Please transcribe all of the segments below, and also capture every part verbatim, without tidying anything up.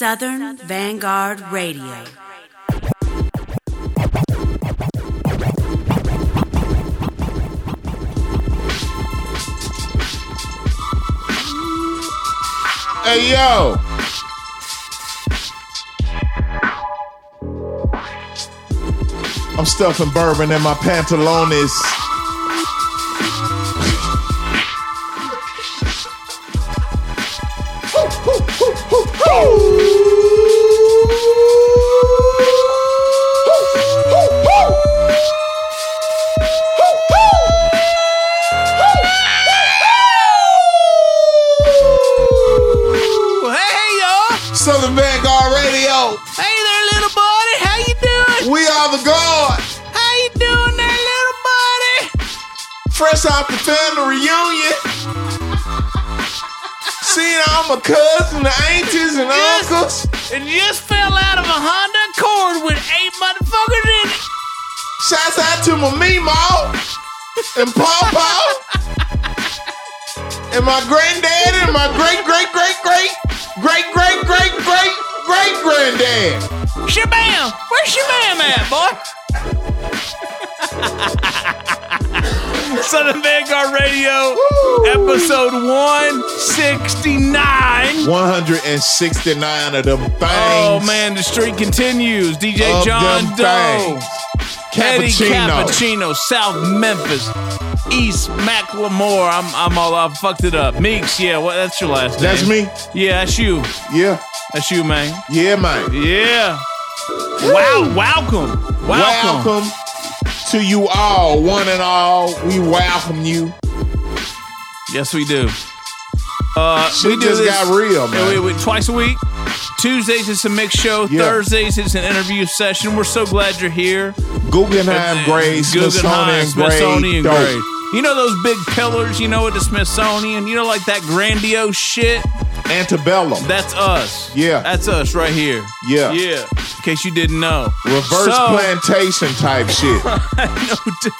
Southern Vanguard Radio. Hey, yo! I'm stuffing bourbon in my pantalones. Out the family reunion. Seeing all my cousins, the aunties, and just, uncles. And just fell out of a Honda Accord with eight motherfuckers in it. Shouts out to my Meemaw and Pawpaw and my granddad and my great, great, great, great, great, great, great, great, great granddad. Shabam! Where's Shabam at, boy? Southern Vanguard Radio, woo! Episode one sixty-nine. one sixty-nine of them things. Oh, man, the streak continues. D J of John Doe, Eddie Cappuccino, South Memphis, East Macklemore. I'm I'm all I fucked it up. Meeks, yeah, well, that's your last name. That's me? Yeah, that's you. Yeah. That's you, man. Yeah, man. Yeah. Woo! Wow, welcome. Welcome. Welcome. To you all, one and all, we welcome you. Yes, we do. Uh, Shit we do just this, got real, man. We, we, twice a week. Tuesdays, it's a mixed show. Yeah. Thursdays, it's an interview session. We're so glad you're here. Guggenheim grade, Smithsonian, Smithsonian grade. grade. You know those big pillars, you know, at the Smithsonian? You know, like that grandiose shit? Antebellum. That's us. Yeah. That's us right here. Yeah. Yeah. In case you didn't know. Reverse so, plantation type shit. No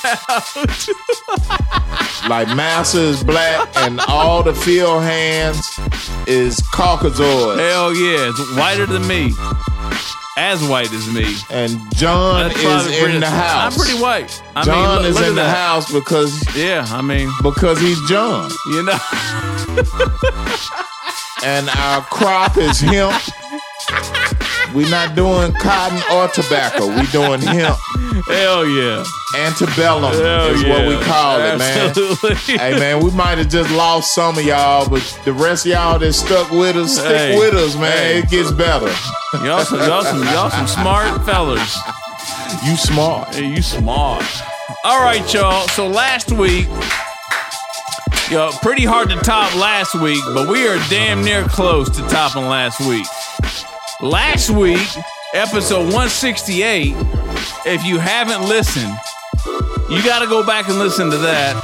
doubt. Like Massa is black and all the field hands is Caucasoid. Hell yeah. It's whiter than me. As white as me. And John That's is in British. The house. I'm pretty white. I John mean, look, is look in the that. House because... Yeah, I mean... Because he's John. You know? And our crop is hemp. We're not doing cotton or tobacco. We're doing hemp. Hell yeah. Antebellum Hell is yeah. what we call Absolutely. It, man. Hey, man, we might have just lost some of y'all, but the rest of y'all that stuck with us, stick hey. With us, man. Hey. It gets better. Y'all some, y'all some, y'all some smart fellas. You smart. Hey, you smart. All right, y'all. So last week... Yo, pretty hard to top last week, but we are damn near close to topping last week. Last week, episode one sixty-eight, if you haven't listened, you got to go back and listen to that.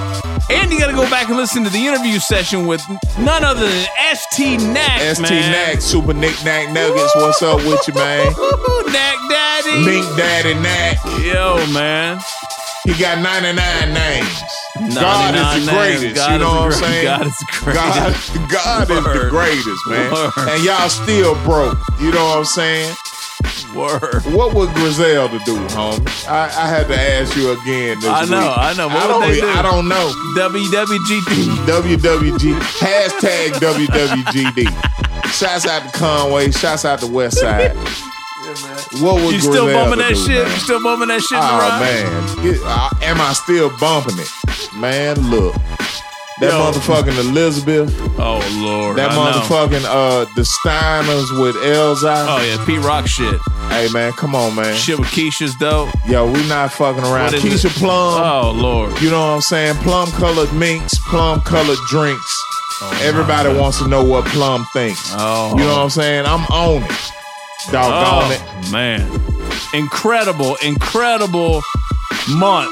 And you got to go back and listen to the interview session with none other than S T Nack, S T Nack, Super Nick Nack Nuggets. Woo! What's up with you, man? Nack Daddy. Link Daddy Nack. Yo, man. He got ninety-nine names. God is the greatest, God you know what I'm saying? God is the greatest. God, God is the greatest, man. Word. And y'all still broke, you know what I'm saying? Word. What would Griselda do, homie? I, I had to ask you again this I know, week. I know. What I, don't, would they do? I don't know. W W G D. W W G D. Hashtag W W G D. Shouts out to Conway. Shouts out to Westside. What was you still bumping that do, shit? Man? You still bumping that shit? Oh around? Man, Get, uh, am I still bumping it? Man, look that Yo. Motherfucking Elizabeth. Oh Lord, that I motherfucking know. uh the Steiners with Elza. Oh yeah, Pete Rock shit. Hey man, come on man. Shit with Keisha's dope. Yo, we not fucking around. Keisha it? Plum. Oh Lord, you know what I'm saying? Plum colored minks, plum colored drinks. Oh, everybody wants to know what Plum thinks. Oh, you know what I'm saying? I'm on it. Doggone oh, it. Man. Incredible, incredible month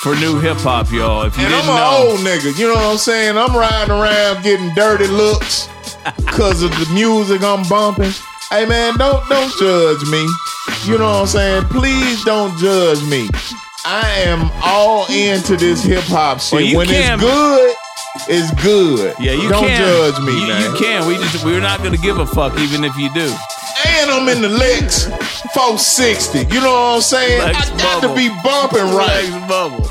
for new hip hop, y'all. If you and didn't I'm an know. Old nigga, you know what I'm saying? I'm riding around getting dirty looks because of the music I'm bumping. Hey man, don't don't judge me. You know what I'm saying? Please don't judge me. I am all into this hip hop shit. Well, you when can, it's good. It's good. Yeah, you don't can. Don't judge me, you, man. You can. We just we're not gonna give a fuck even if you do. And I'm in the Lex four sixty. You know what I'm saying? Lex I got bubble. to be bumping right. Lex bubble.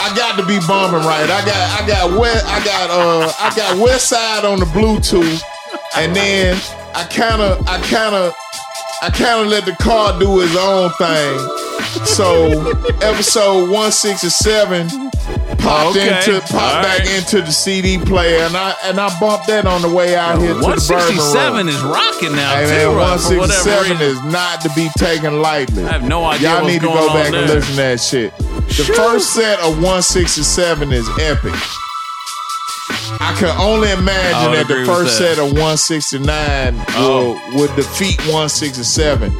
I got to be bumping right. I got I got west I got uh I got Westside on the Bluetooth, and then I kinda I kinda I kinda let the car do its own thing. So episode one sixty-seven popped okay. into popped All back right. into the C D player, and I and I bumped that on the way out here to the Bourbon Road. one sixty-seven is rocking now, hey, man, too. one sixty-seven is not to be taken lightly. I have no idea. Y'all what's need to going go back there. and listen to that shit. The Shoot. first set of one sixty-seven is epic. I can only imagine that the first that. set of one sixty-nine oh. will, would defeat one sixty-seven,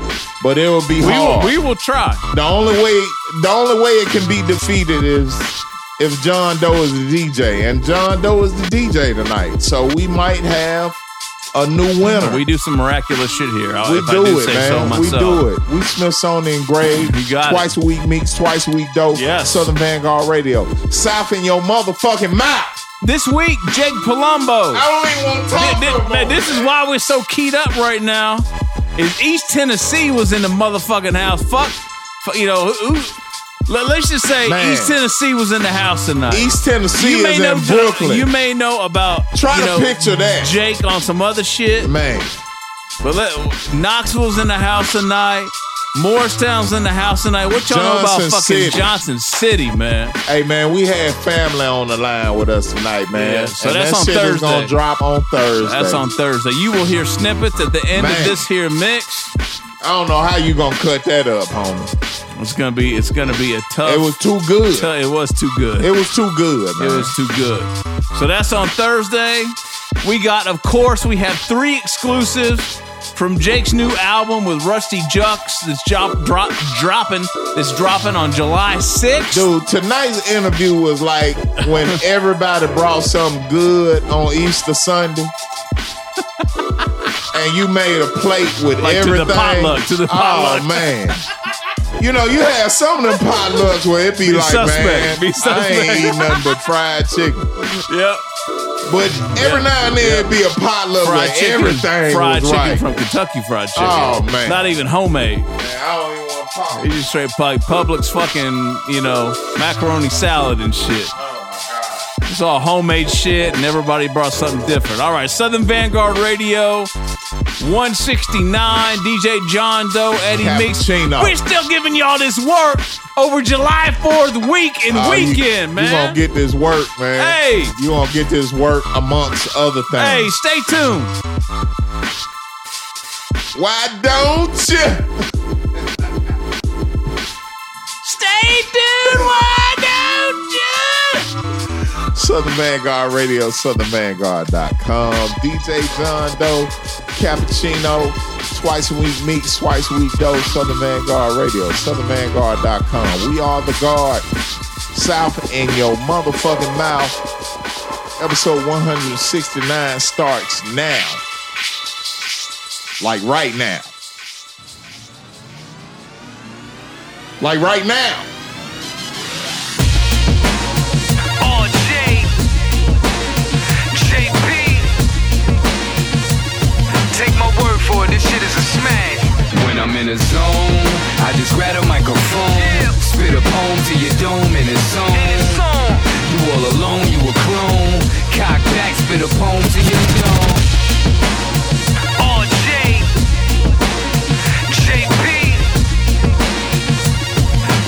but it will be we hard. Will, we will try. The only way, the only way it can be defeated is if John Doe is the D J, and John Doe is the D J tonight, so we might have a new winner. We do some miraculous shit here. We do, do it, man. So we do it. We Smithsonian Grave. You got twice it. a week meets, twice a week dope. Yes. Southern Vanguard Radio. South in your motherfucking mouth. This week, Jake Palumbo. I don't even want to talk this, this, man, this is why we're so keyed up right now. Is East Tennessee was in the motherfucking house. Fuck, fuck you know, who, let's just say man. East Tennessee was in the house tonight. East Tennessee you is know, in Brooklyn. You may know about Try you to know, picture that. Jake on some other shit. Man. But let, Knoxville's in the house tonight. Morristown's in the house tonight. What y'all know about fucking City. Johnson City, man? Hey, man, we had family on the line with us tonight, man. Yeah, so and that's that on shit Thursday. Is gonna drop on Thursday. That's on Thursday. You will hear snippets at the end man. of this here mix. I don't know how you gonna cut that up, homie. It's gonna be. It's gonna be a tough. It was too good. T- it was too good. It was too good. Man. It was too good. So that's on Thursday. We got, of course, we have three exclusives from Jake's new album with Rusty Jux. That's drop, drop dropping. That's dropping on July sixth. Dude, tonight's interview was like when everybody brought something good on Easter Sunday. And you made a plate with like everything. To the potluck. To the potluck. Oh man. You know, you have some of them potlucks where it be, be like, suspect. man, be I ain't eating nothing but fried chicken. Yep. But every yep. now and then yep. it be a potluck fried where chicken, everything fried was chicken right. from Kentucky Fried Chicken. Oh, man. Not even homemade. Man, I don't even want to talk. You just straight like Publix fucking, you know, macaroni salad and shit. Oh, my God. It's all homemade shit, and everybody brought something different. All right, Southern Vanguard Radio. one sixty-nine, D J John Doe, Eddie Mix. We're still giving y'all this work over July fourth week and uh, weekend, you, man. You gonna get this work, man. Hey. You gonna get this work amongst other things. Hey, stay tuned. Why don't you? Stay tuned, why don't you? Southern Vanguard Radio, southern vanguard dot com. D J John Doe. Cappuccino, twice a week meets, twice a week dough, Southern Vanguard Radio, southern vanguard dot com. We are the guard, South in your motherfucking mouth. Episode one sixty-nine starts now. Like right now. Like right now. This shit is a smash. When I'm in a zone, I just grab a microphone, yeah. Spit a poem to your dome in a zone. You all alone, you a clone. Cock back, spit a poem to your dome. R J, J P,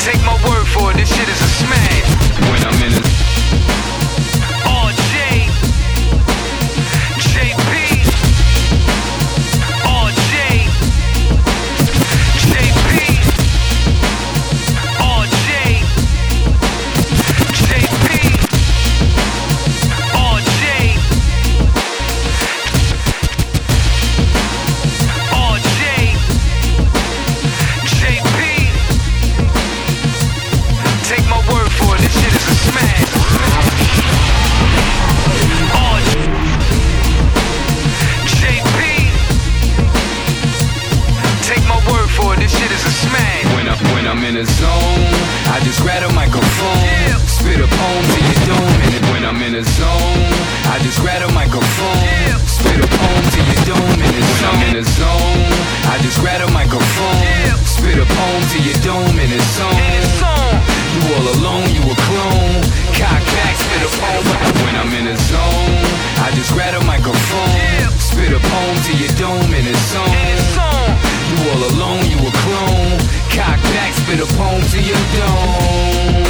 take my word for it. This shit is a smash. When I'm in a R J, J P. I dome.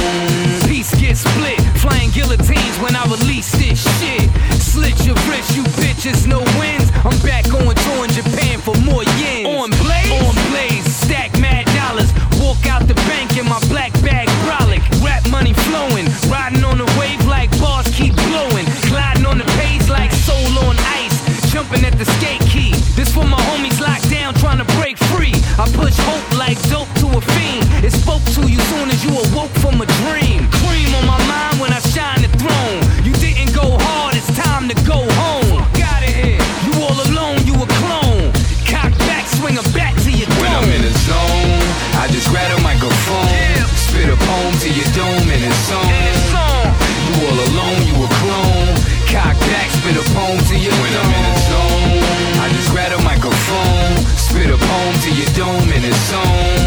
Peace gets split, flying guillotines when I release this shit. Slit your wrist, you bitches, no wins. I'm back on tour in Japan for more yen. On blaze, on blaze, stack mad dollars. Walk out the bank in my black bag brolic. Rap money flowing, riding on the wave like bars keep blowing. Gliding on the page like soul on ice. Jumping at the skate key. This for my homies locked down trying to break free. I push hope like dope to a fiend. It spoke to you soon as you awoke from a dream. Cream on my mind when I shine the throne. You didn't go hard, it's time to go home. Fuck out of here. You all alone, you a clone. Cock back, swing a back to your dome. When I'm in the zone, I just grab a microphone. Yeah. Spit a poem to your dome in a song. You all alone, you a clone. Cock back, spit a poem to your dome. When I'm in the zone, I just grab a microphone. Spit a poem to your dome in a song.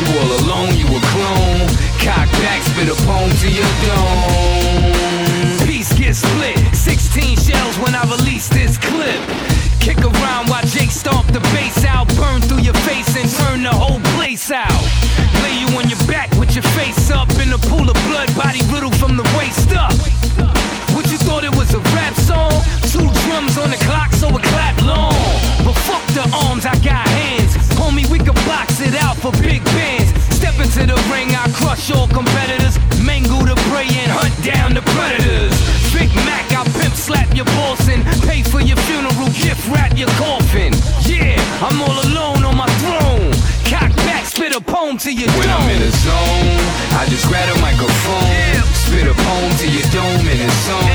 You all alone, you a clone. Cock back, spit a poem to your dome. Peace gets split. Sixteen shells when I release this clip. Kick around while Jake stomp the bass out. Burn through your face and turn the whole place out. Lay you on your back with your face up. In a pool of blood, body riddled from the waist up. What you thought it was a rap song? Two drums on the clock, so it clap long. But fuck the arms, I got hands. Homie, we can box it out for big bands. Step into the ring, I crush all competitors. Mangle the prey and hunt down the predators. Big Mac, I pimp slap your boss and pay for your funeral, gift wrap your coffin. Yeah, I'm all alone on my throne. Cock back, spit a poem to your when dome. When I'm in the zone, I just grab a microphone. Yeah. Spit a poem to your dome in a song.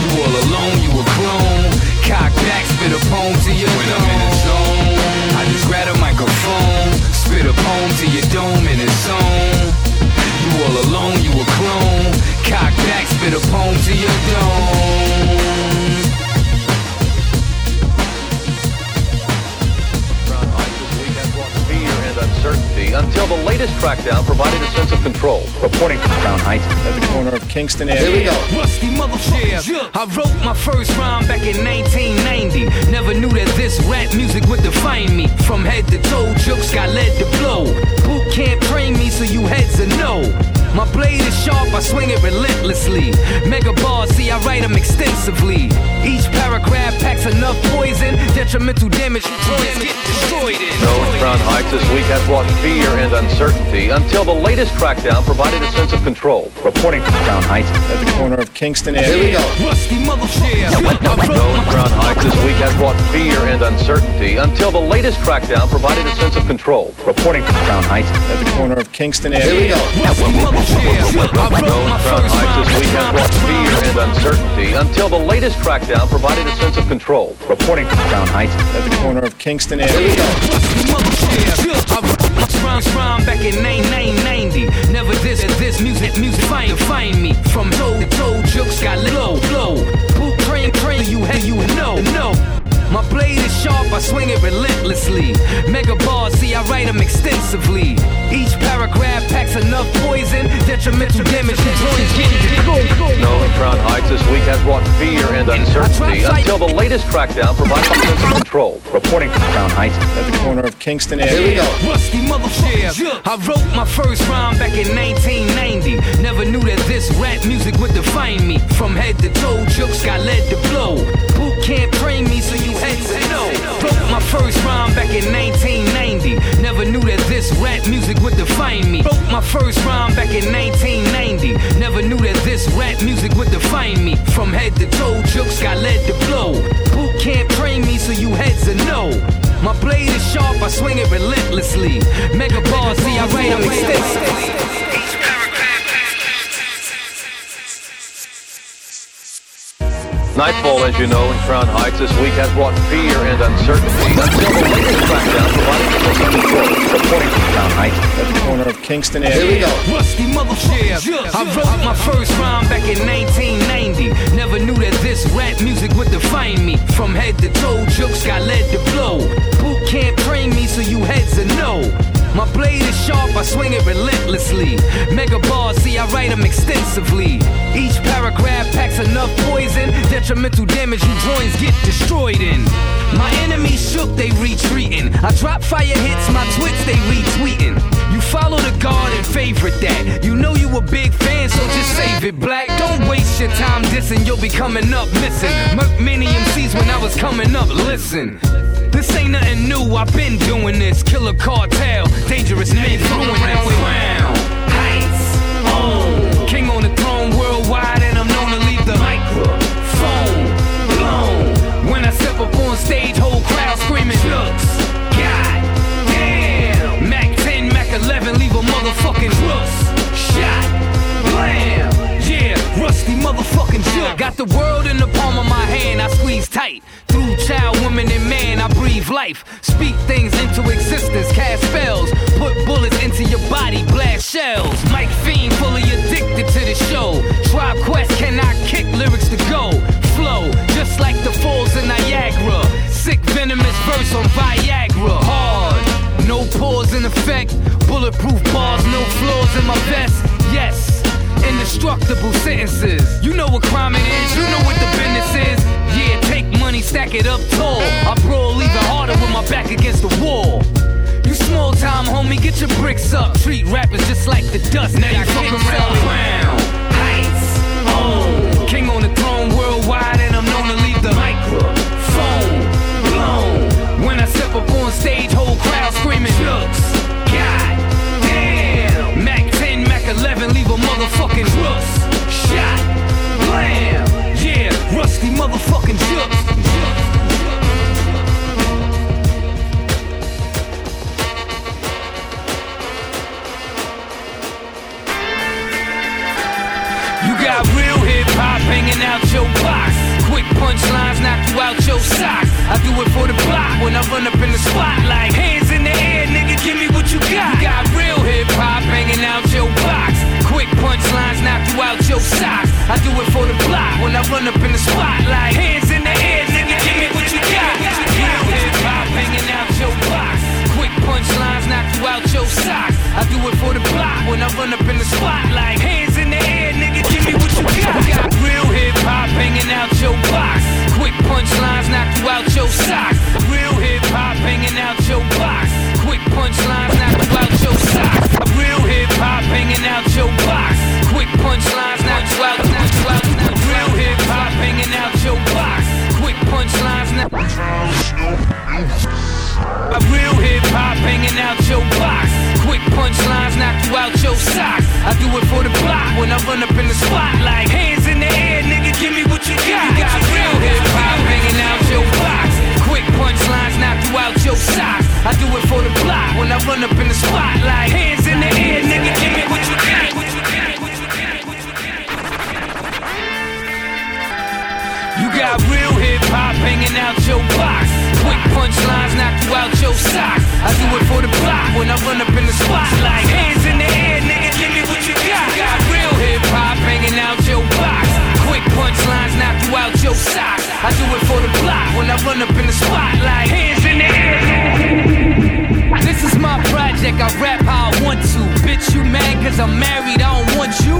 You all alone, you a clone. Cock back, spit a poem to your when dome. When I'm in the zone, I just grab a microphone. Spit a poem to your dome in a song. You all alone, you a clone. Cock back, spit a poem to your dome. Uncertainty until the latest crackdown provided a sense of control. Reporting from Crown Heights at the corner of Kingston and here we go. Rusty motherfucker. Yeah. I wrote my first rhyme back in nineteen ninety. Never knew that this rap music would define me. From head to toe, jokes got led to blow. Boot can't train me, so you heads a no. My blade is sharp, I swing it relentlessly. Mega bars, see I write them extensively. Each paragraph packs enough poison. Detrimental damage, toys get destroyed in. No, Crown Heights this week has brought fear and uncertainty until the latest crackdown provided a sense of control. Reporting from Crown Heights at the corner of Kingston and... Here we go. Rusty motherfucker. No, Crown Heights this week has brought fear and uncertainty until the latest crackdown provided a sense of control. Reporting from Crown Heights at the corner of Kingston and... Here we go. No, Crown Heights this week has brought fear and uncertainty until the latest crackdown provided a sense of control. Reporting from Crown Heights at the corner of Kingston and... Here we go. Rhymes rhyme back in nineteen ninety. Never this this music music find find me. From toe to toe, jokes got low low. Boot train train you hey you know no. My blade is sharp, I swing it relentlessly. Mega bars, see I write them extensively. Each paragraph packs enough poison. Detrimental damage, destroys getting destroyed. No, Crown Heights this week has brought fear and uncertainty until the latest crackdown provides a sense of control. Reporting from Crown Heights at the corner of Kingston and... Here we go. Rusty motherfucker. I wrote my first rhyme back in nineteen ninety. Never knew that this rap music would define me. From head to toe, jokes got led to blow. Boot can't train me, so you heads know. Wrote my first rhyme back in nineteen ninety. Never knew that this rap music would define me. Wrote my first rhyme back in nineteen ninety. Never knew that this rap music would define me. From head to toe, jokes got led to blow. Boot can't train me, so you heads a no. My blade is sharp, I swing it relentlessly. Mega bars, see I write them extensively. Nightfall, as you know, in Crown Heights this week has brought fear and uncertainty until the latest crackdown provided for some control. Reporting from Crown Heights at the corner of Kingston and... Here we go. Rusty motherfucker. Yeah. I wrote my first rhyme back in nineteen ninety. Never knew that this rap music would define me. From head to toe, jokes got led to blow. Boot can't train me, so you heads a no. My blade is sharp, I swing it relentlessly. Mega bars, see I write them extensively. Each paragraph packs enough poison. Detrimental damage, you joints get destroyed in. My enemies shook, they retreating. I drop fire hits, my twits, they retweeting. You follow the guard and favorite that. You know you a big fan, so just save it, black. Don't waste your time dissing, you'll be coming up missing. Murk many M Cs when I was coming up, listen. This ain't nothing new, I've been doing this. Killer cartel, dangerous men flew around with round. Heights, oh. King on the throne worldwide, and I'm known to leave the microphone blown. When I step up on stage, whole crowd screaming, Jux, God damn. Mac ten, Mac eleven, leave a motherfucking Jux shot, blam. Yeah, Rusty motherfucking Jux. Got the world in the palm of my hand, I squeeze tight. Through child, woman, and man, I breathe life. Speak things into existence, cast spells. Put bullets into your body, blast shells. Mike Fiend, fully addicted to the show. Tribe Quest, cannot kick lyrics to go. Flow, just like the falls in Niagara. Sick venomous verse on Viagra. Hard, no pause in effect. Bulletproof bars, no flaws in my vest. Yes, indestructible sentences. You know what crime it is, you know what the business is. Yeah, take money, stack it up tall. I brawl even harder with my back against the wall. You small time, homie, get your bricks up. Treat rappers just like the dust. Now you fuck around round. Heights, oh. King on the throne worldwide, and I'm known to leave the microphone blown. When I step up on stage, whole crowd screaming, Jux, God damn. Mac ten, Mac eleven, leave a motherfucking Jux shot, blam. Yeah, Rusty motherfucking Jux. You got real hip-hop hanging out your box. Quick punchlines knock you out your socks. I do it for the block when I run up in the spotlight. Hands in the air, nigga, give me what you got. You got real hip-hop hanging out your box. Quick punchlines knock you out your socks. I do it for the block when I run up in the spotlight. Hands in the air, nigga, give me what you got. Real hip-hop hanging out your box. Quick punchlines knock you out your socks. I do it for the block when I run up in the spotlight. Hands in the air, nigga, give me what you got. Got real hip-hop hanging out your box. Quick punchlines knock you out your socks. Real hip-hop hanging out your box. Quick punchlines knock you out your socks. Real hip-hop hanging out your box. Quick punchlines knock you out your socks. Real hip-hop hanging out your box. Quick punchlines knock you out. Real hip-hop hanging out your box. Quick punchlines knock you out your socks. I do it for the block when I run up in the spotlight. Hands in the air, nigga, give me what you got. You got real hip-hop hanging out your box. Quick punchlines knock you out your socks. I do it for the block when I run up in the spotlight. Hands in the air, nigga, give me what you got. You got real hip-hop hanging out your box. Quick punchlines knock you out your socks. I do it for the block when I run up in the spotlight. Hands in the air, nigga, give me what you got. You got real hip-hop hanging out your box. Quick punchlines knock you out your socks. I do it for the block when I run up in the spotlight. Hands in the air. This is my project, I rap how I want to. Bitch, you mad cause I'm married, I don't want you?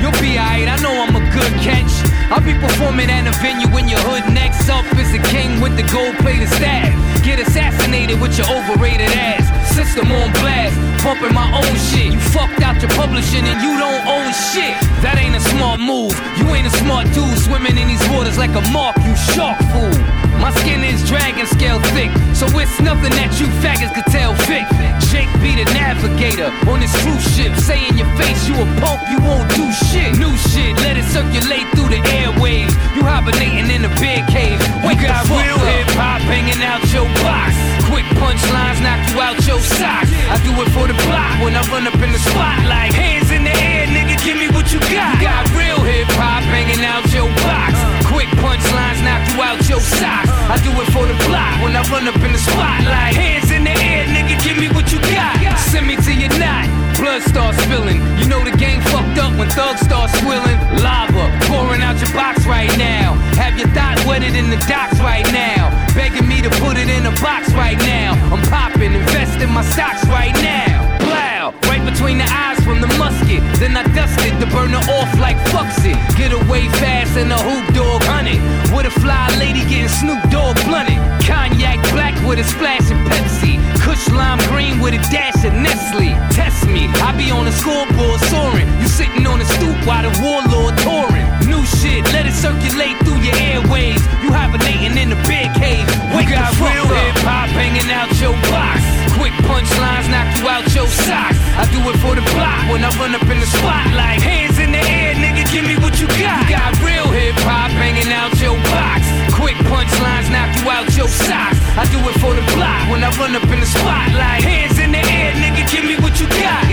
You'll be alright, I know I'm a good catch. I'll be performing at a venue in your hood. Next up is the king with the gold-plated staff. Get assassinated with your overrated ass. System on blast, bumping my own shit. You fucked out your publishing and you don't own shit. That ain't a smart move. You ain't a smart dude swimming in these waters like a mark, you shark fool. My skin is dragon scale thick, so it's nothing that you faggots could tell Vic. Jake be the navigator on this cruise ship. Say in your face you a punk, you won't do shit. New shit, let it circulate through the airwaves. You hibernating in a bear cave. Wake you got the fuck real up. Hip-hop hanging out your box. Quick punchlines knock you out your socks. I do it for the block when I run up in the spotlight. Hands in the air, nigga, give me what you got. You got real hip-hop hanging out your box. Quick punchlines knock you out your socks. I do it for the block when I run up in the spotlight. Hands in the air, nigga, give me what you got. Send me to your knot, blood starts spilling. You know the game fucked up when thugs start squilling. Lava pouring out your box right now. Have your thought wetted in the docks right now. Begging me to put it in a box right now. I'm popping, investing my stocks right now. Plow, right between the eyes from the musket. Then I dust it to burn it off like fucks it. Get away fast and a hoop dog hunted. With a fly lady getting Snoop Dogg blunted. Cognac black with a splash of Pepsi. Kush slime green with a dash of Nestle. Test me, I be on the scoreboard soaring. You sitting on the stoop while the warlord touring. New shit, let it circulate through your airways. You hibernating in the big cave. Wake up, real hip hop hanging out your box. Quick punchlines knock you out your socks. I do it for the block when I run up in the spotlight. Hands in the air, nigga, give me what you got. You got real hip hop hanging out your box. Quick punchlines knock you out your socks. I do it for the block when I run up in the spotlight. Hands in the air, nigga, give me what you got.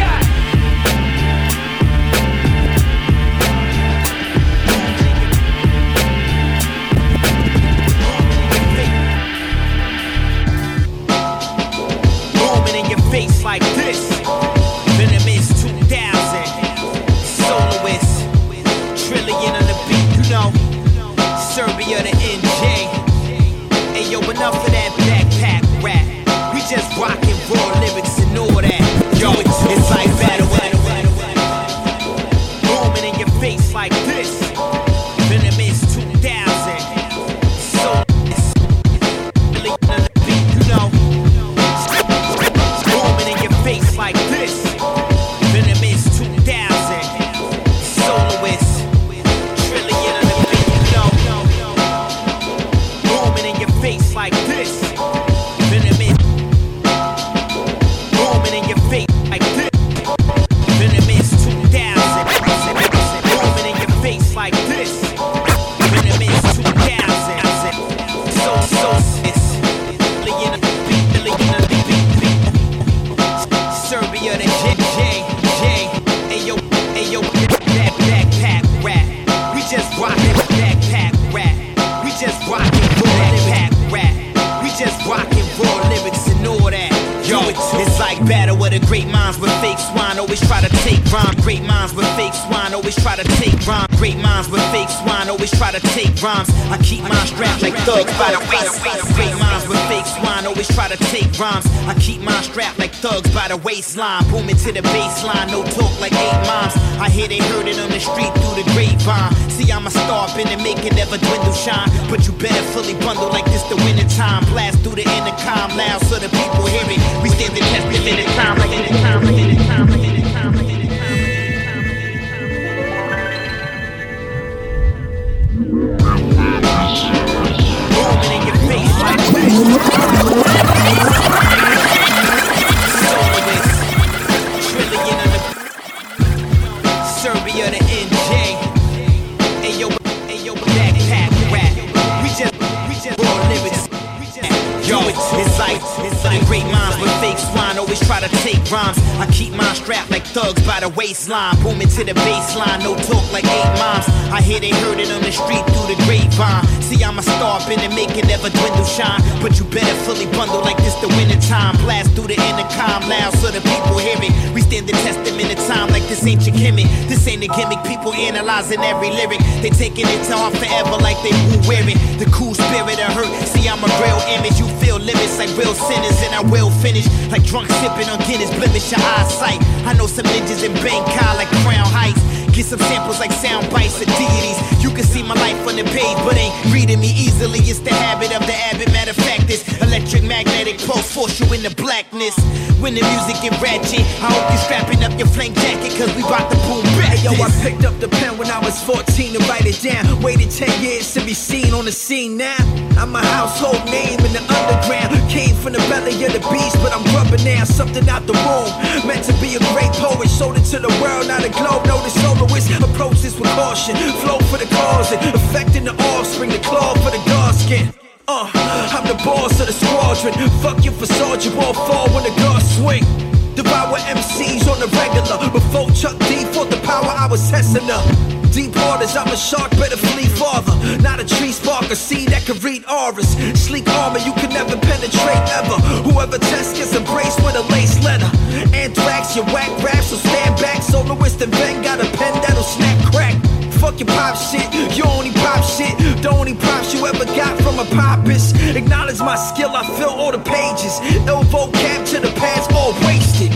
Booming in your face like this. Venom is two thousand. Soloist. Trillion on the beat, you know. Serbia to N J. Ayo, enough of that backpack rap. We just rockin' raw lyrics and all that. Yo, it's like battle battle booming in your face like this. Venom is two thousand. So it's really on the beat, you know. Booming in your face like this. Venom is two thousand. Soloist. Trillion on the beat, you know. Booming in your face like this. Venom is booming in your face like this. Venom is two thousand. Booming in your face like this. Venom is two thousand. So, so, it's billion of beat, billion of beat, beat, beat. Serbia to J J, J. Ayo, ayo, that backpack rap. We just rockin' backpack rap. We just rockin' backpack rap. We just rockin' raw lyrics and all that. Yo, it's like battle with the great minds with fake swine. Always try to take rhyme. Great minds with fake swine. Always try to take rhyme. Great minds with fake swine. Always try to take rhymes. I keep mine strapped like thugs by the waistline. Great minds with fake swine. Always try to take rhymes. I keep mine strapped like thugs by the waistline. Booming to the baseline. No talk like eight moms. I hear they heard it on the street through the grapevine. See, I'm a star been and make it never dwindle shine. But you better fully bundle like this the winter time. Blast through the intercom loud so the people hear it. We stand the test of in the time, in the time, in the time, in the time, in the time. Booming in your face like this. Soloist, trillion on the Serbia to N J. Ayo, ayo, backpack rap. We just, we just raw lyrics. Yo, it's like, it's like great minds with fake swine. Always try to take rhymes. I keep mine strapped like thugs by the waistline. Booming to the baseline, no talk like eight moms. I hear they heard it on the street through the grapevine. See, I'm a star, been and make it never dwindle shine. But you better fully bundle like this the winter time. Blast through the intercom loud so the people hear it. We stand the testament of time like this ain't your gimmick. This ain't a gimmick, people analyzing every lyric. They taking it to heart forever like they will wear it. The cool spirit of hurt, see, I'm a real image. You feel limits like real sinners, and I will finish like drunk sipping on Guinness. Blemish your eyesight. I know some ninjas in Bangkok like Crown Heights. Get some samples like sound bites of deities. You can see my life on the page, but ain't reading me easily. It's the habit of the habit. Matter of fact, this electric magnetic pulse force you into blackness. When the music get ratchet, I hope you're strapping up your flank jacket, cause we bout to boom back. Hey, yo, I picked up the pen when I was fourteen to write it down. Waited ten years to be seen on the scene now. I'm a household name in the underground. Came from the belly of the beast, but I'm grubbing now. Something out the womb. Meant to be a great poet. Sold it to the world, now the globe. Know the soloist approaches with caution. Flow for the cause and affecting the offspring. The claw for the guard skin. Uh, I'm the boss of the squadron. Fuck your facade, you won't fall when the guards swing. Devour M Cs on the regular. Before Chuck D fought the power, I was hessing up. Deep waters, I'm a shark, better flee farther. Not a tree spark, a seed that can read auras. Sleek armor, you can never penetrate ever. Whoever tests gets embraced with a lace letter. Anthrax, your whack rap, so stand back. Soloist and Ben got a pen that'll snap crack. Fuck your pop shit, you only pop shit. The only props you ever got from a pop is acknowledge my skill, I fill all the pages. No vocab to the past, all wasted.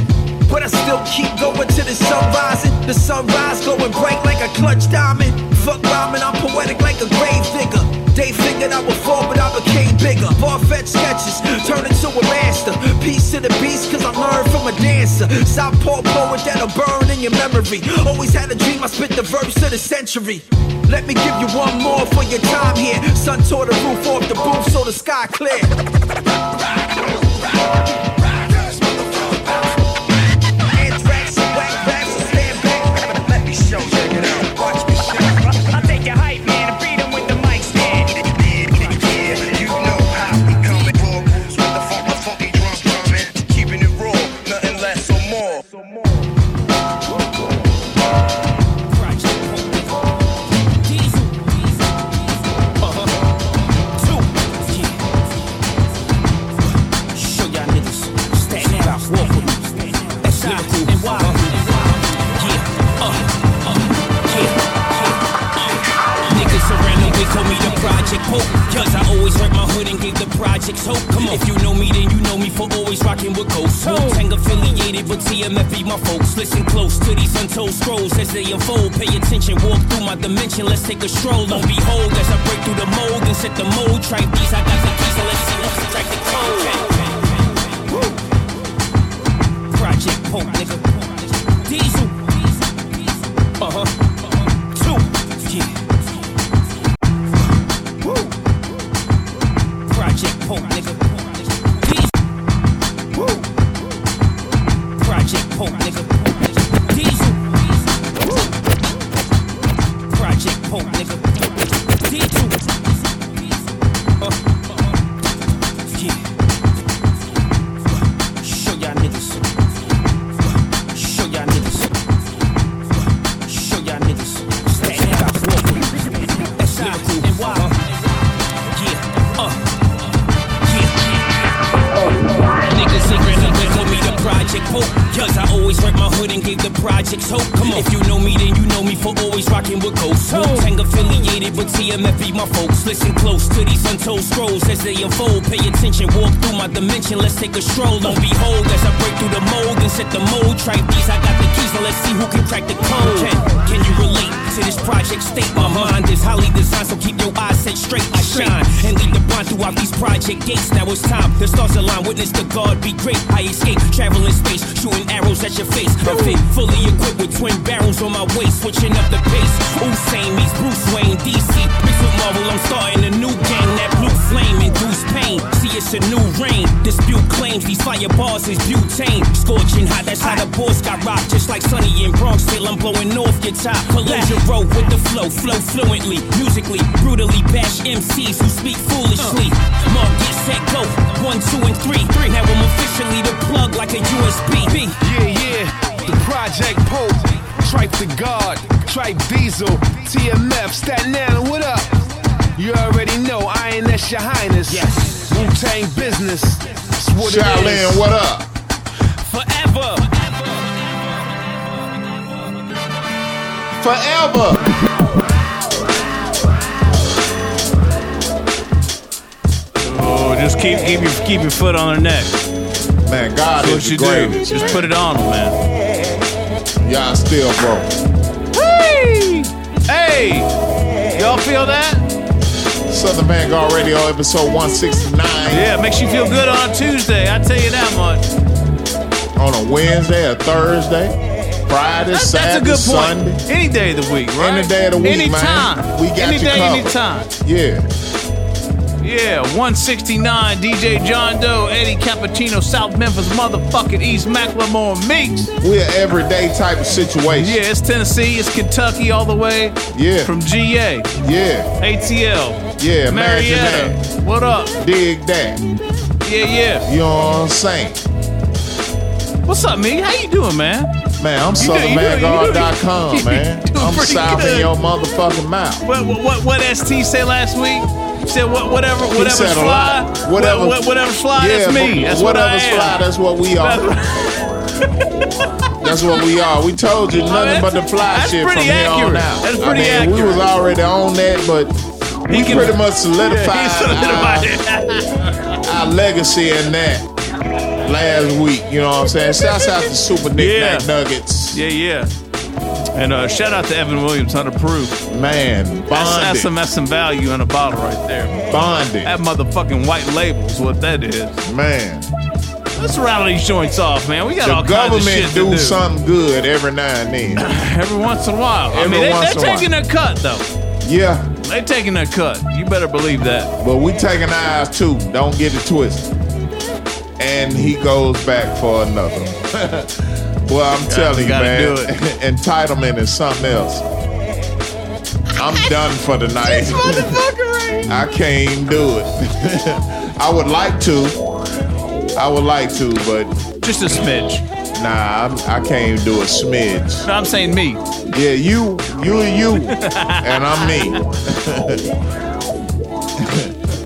But I still keep going till the sun rising. The sunrise going bright like a clutch diamond. Fuck rhyming, I'm poetic like a grave digger. They figured I would fall, but I became bigger. Far-fetched sketches, turn into a master. Piece of the beast, cause I learned from a dancer. Southpaw poet that'll burn in your memory. Always had a dream, I spit the verse of the century. Let me give you one more for your time here. Sun tore the roof off the booth so the sky clear. Anthrax and whack raps, stand back. Let me show you. Cause I always rep my hood and gave the projects hope. Come on, if you know me, then you know me for always rocking with ghosts. Wu-Tang affiliated with T M F B, my folks. Listen close to these untold scrolls as they unfold. Pay attention, walk through my dimension, let's take a stroll. Don't behold as I break through the mold and set the mold. Trike these, I got the keys, so let's see what's inside the code. Project Pope, nigga. Diesel. Uh huh. Let's take a stroll, don't be hold as I break through the mold and set the mold. Trike these, I got the keys, so let's see who can crack the code. Can, can you relate to this project state? My mind is highly designed, so keep your eyes set straight. I shine and lead the blind throughout these project gates. Now it's time, the stars align, witness the God be great. I escape, travel in space, shooting arrows at your face. I fit, fully equipped with twin barrels on my waist, switching up the pace. Usain meets Bruce Wayne, D C, mixed with Marvel, I'm starting a new game. That blue flame induced pain, see it's a new reign. Dispute claims these fireballs is butane. Scorching hot, that's how the boss got rocked. Just like Sunny in Bronx, still I'm blowing off your top. Collegero with the flow, flow fluently. Musically, brutally bash M Cs who speak foolishly. Mark, get set, go. One, two, and three. Now I'm officially the plug like a U S B. Yeah, yeah, the Project Pope. Trike the God, Trike Diesel, T M F, Staten Island, what up? You already know, I N S your highness. Yes. Wu-Tang business. What Shaolin, what up? Forever. Forever. Oh, just keep keep your keep your foot on her neck. Man, God is the greatest. Just put it on them, man. Y'all still broke. Whee! Hey, y'all feel that? Southern Vanguard Radio, episode one sixty-nine. Yeah, makes you feel good on a Tuesday, I tell you that much. On a Wednesday, a Thursday, Friday, that's, Saturday, that's a good point. Sunday. Any day of the week, right? Any day of the week, anytime. Man. We got any you day, covered. Anytime. Yeah. Yeah, one sixty-nine, D J John Doe, Eddie Cappuccino, South Memphis, motherfucking East Macklemore, Meeks. We're an everyday type of situation. Yeah, it's Tennessee, it's Kentucky all the way. Yeah. From G A. Yeah. A T L. Yeah, Marietta, imagine that. What up? Dig that. Yeah, yeah. You know what I'm saying? What's up, me? How you doing, man? Man, I'm Southern Vanguard dot com, man. I'm south good. In your motherfucking mouth. What, what, what, what S T said last week? He said what, whatever, whatever's fly. Whatever, what, whatever's fly, yeah, that's me. That's whatever's what fly, that's what we are. That's what we are. We told you nothing oh, but the fly shit from accurate. Here on out. That's pretty I mean, accurate. We was already on that, but... He can, pretty much solidified, yeah, he solidified our, our legacy in that last week. You know what I'm saying? Shouts out to Super Nick yeah. Nack Nuggets. Yeah, yeah. And uh, shout out to Evan Williams, one hundred proof. Man, bonded. That's, that's, that's some value in a bottle right there. Bonded. That motherfucking white label is what that is. Man. Let's rattle these joints off, man. We got the all kinds of shit to do. The government do something good every now and then. Every once in a while. Every I mean, they, they're taking a cut, though. Yeah. They're taking a cut. You better believe that. But we taking ours, too. Don't get it twisted. And he goes back for another. Well, I'm God, telling you, man. Entitlement is something else. I'm done for the night. This motherfucker right here. I can't do it. I would like to. I would like to, but... Just a smidge. Nah, I'm, I can't do a smidge. No, I'm saying me. Yeah, you, you and you, and I'm me.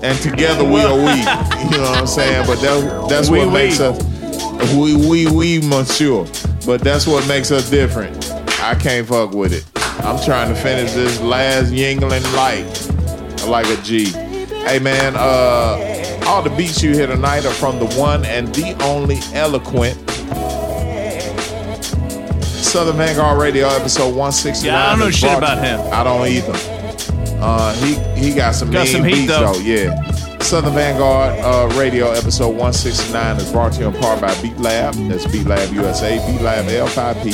And together we are we. You know what I'm saying? But that, that's oui, what oui. makes us... We, we, we, monsieur. But that's what makes us different. I can't fuck with it. I'm trying to finish this last yingling light like a G. Hey, man, uh... all the beats you hear tonight are from the one and the only Eloquent. Southern Vanguard Radio, episode one sixty-nine. Yeah, I don't know shit Barton. about him. I don't either. Uh, he he got some got mean some heat, beats, though. though. Yeah. Southern Vanguard uh, Radio, episode one sixty-nine is brought to you in part by Beat Lab. That's Beat Lab U S A, Beat Lab L five P,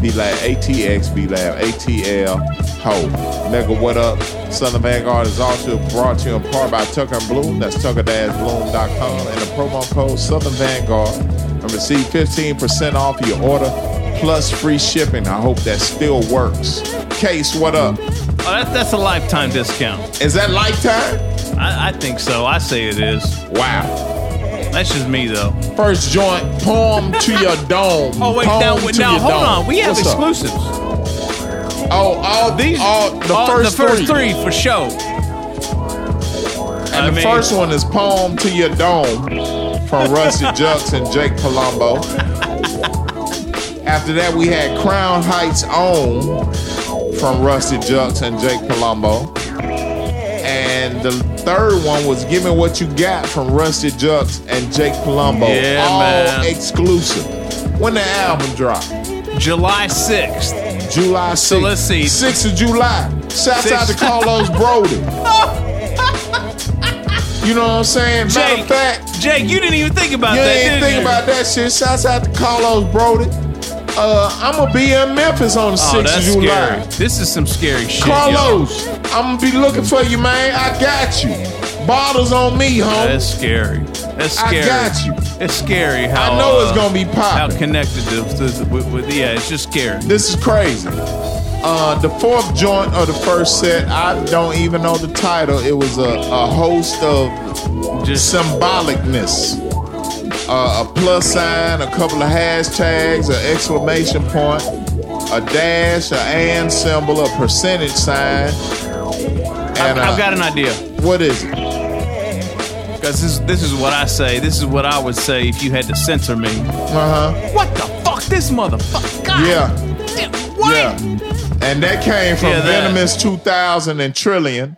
Beat Lab A T X, Beat Lab A T L. Ho. Nigga, what up? Southern Vanguard is also brought to you in part by Tucker Bloom. That's tucker dash bloom dot com. And the promo code Southern Vanguard. And receive fifteen percent off your order plus free shipping. I hope that still works. Case, what up? Oh, that, that's a lifetime discount. Is that lifetime? I, I think so. I say it is. Wow. That's just me, though. First joint, palm to your dome. Oh, wait, palm now, wait, now hold dome. on. We have What's exclusives. Up? Oh, all these, all the all first, the first three. three for sure. And I the mean, first one is "Palm to Your Dome" from Rusty Jux and Jake Palumbo. After that, we had "Crown Heights On" from Rusty Jux and Jake Palumbo, and the third one was "Give Me What You Got" from Rusty Jux and Jake Palumbo. Yeah, all man. exclusive. When the album dropped, July sixth. July sixth. So let's see. sixth of July. Shouts Six. out to Carlos Brody. You know what I'm saying? Matter Jake, of fact. Jake, you didn't even think about you that, You didn't think you? about that shit. Shouts out to Carlos Brody. Uh, I'm going to be in Memphis on the oh, sixth of July. Scary. This is some scary shit, Carlos, y'all. I'm going to be looking for you, man. I got you. Bottles on me, homie. That's scary. That's scary. I got you. It's scary how I know it's gonna be popping. How connected this with, with yeah, it's just scary. This is crazy. Uh, the fourth joint of the first set, I don't even know the title. It was a, a host of just symbolicness, uh, a plus sign, a couple of hashtags, an exclamation point, a dash, an and symbol, a percentage sign. And I've, a, I've got an idea. What is it? Because this, this is what I say. This is what I would say if you had to censor me. Uh-huh. What the fuck? This motherfucker. God. Yeah. Damn, what? Yeah. And that came from yeah, that. Venomous two thousand and Trillion.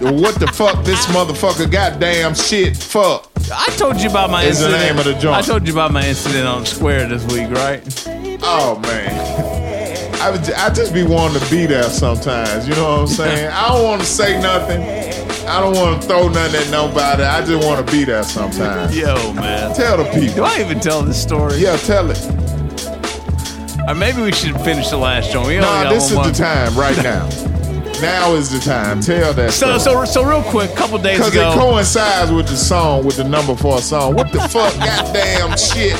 What the fuck? This motherfucker. Goddamn shit. Fuck. I told you about my is incident. Is the name of the joint. I told you about my incident on Square this week, right? Oh, man. I, would, I just be wanting to be there sometimes. You know what I'm saying? I don't want to say nothing. I don't want to throw nothing at nobody. I just want to be there sometimes. Yo, man. Tell the people. Do I even tell this story? Yeah, tell it. Or maybe we should finish the last joint. Nah, this is month. the time right now. Now is the time. Tell that so, story. So, so real quick, a couple days ago. Because it coincides with the song, with the number for a song. What the fuck? Goddamn shit.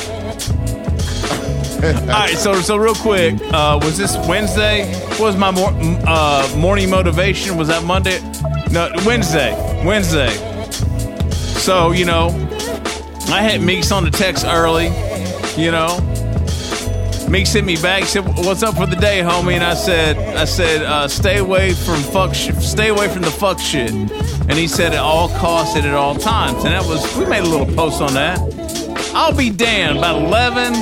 All right, so so real quick, uh, was this Wednesday? What was my mor- uh, morning motivation? Was that Monday? No, Wednesday. Wednesday. So, you know, I had Meeks on the text early, you know. Meeks hit me back, said, "What's up for the day, homie?" And I said, I said, uh, stay away from fuck sh- stay away from the fuck shit. And he said at all costs and at all times. And that was, we made a little post on that. I'll be damned about eleven,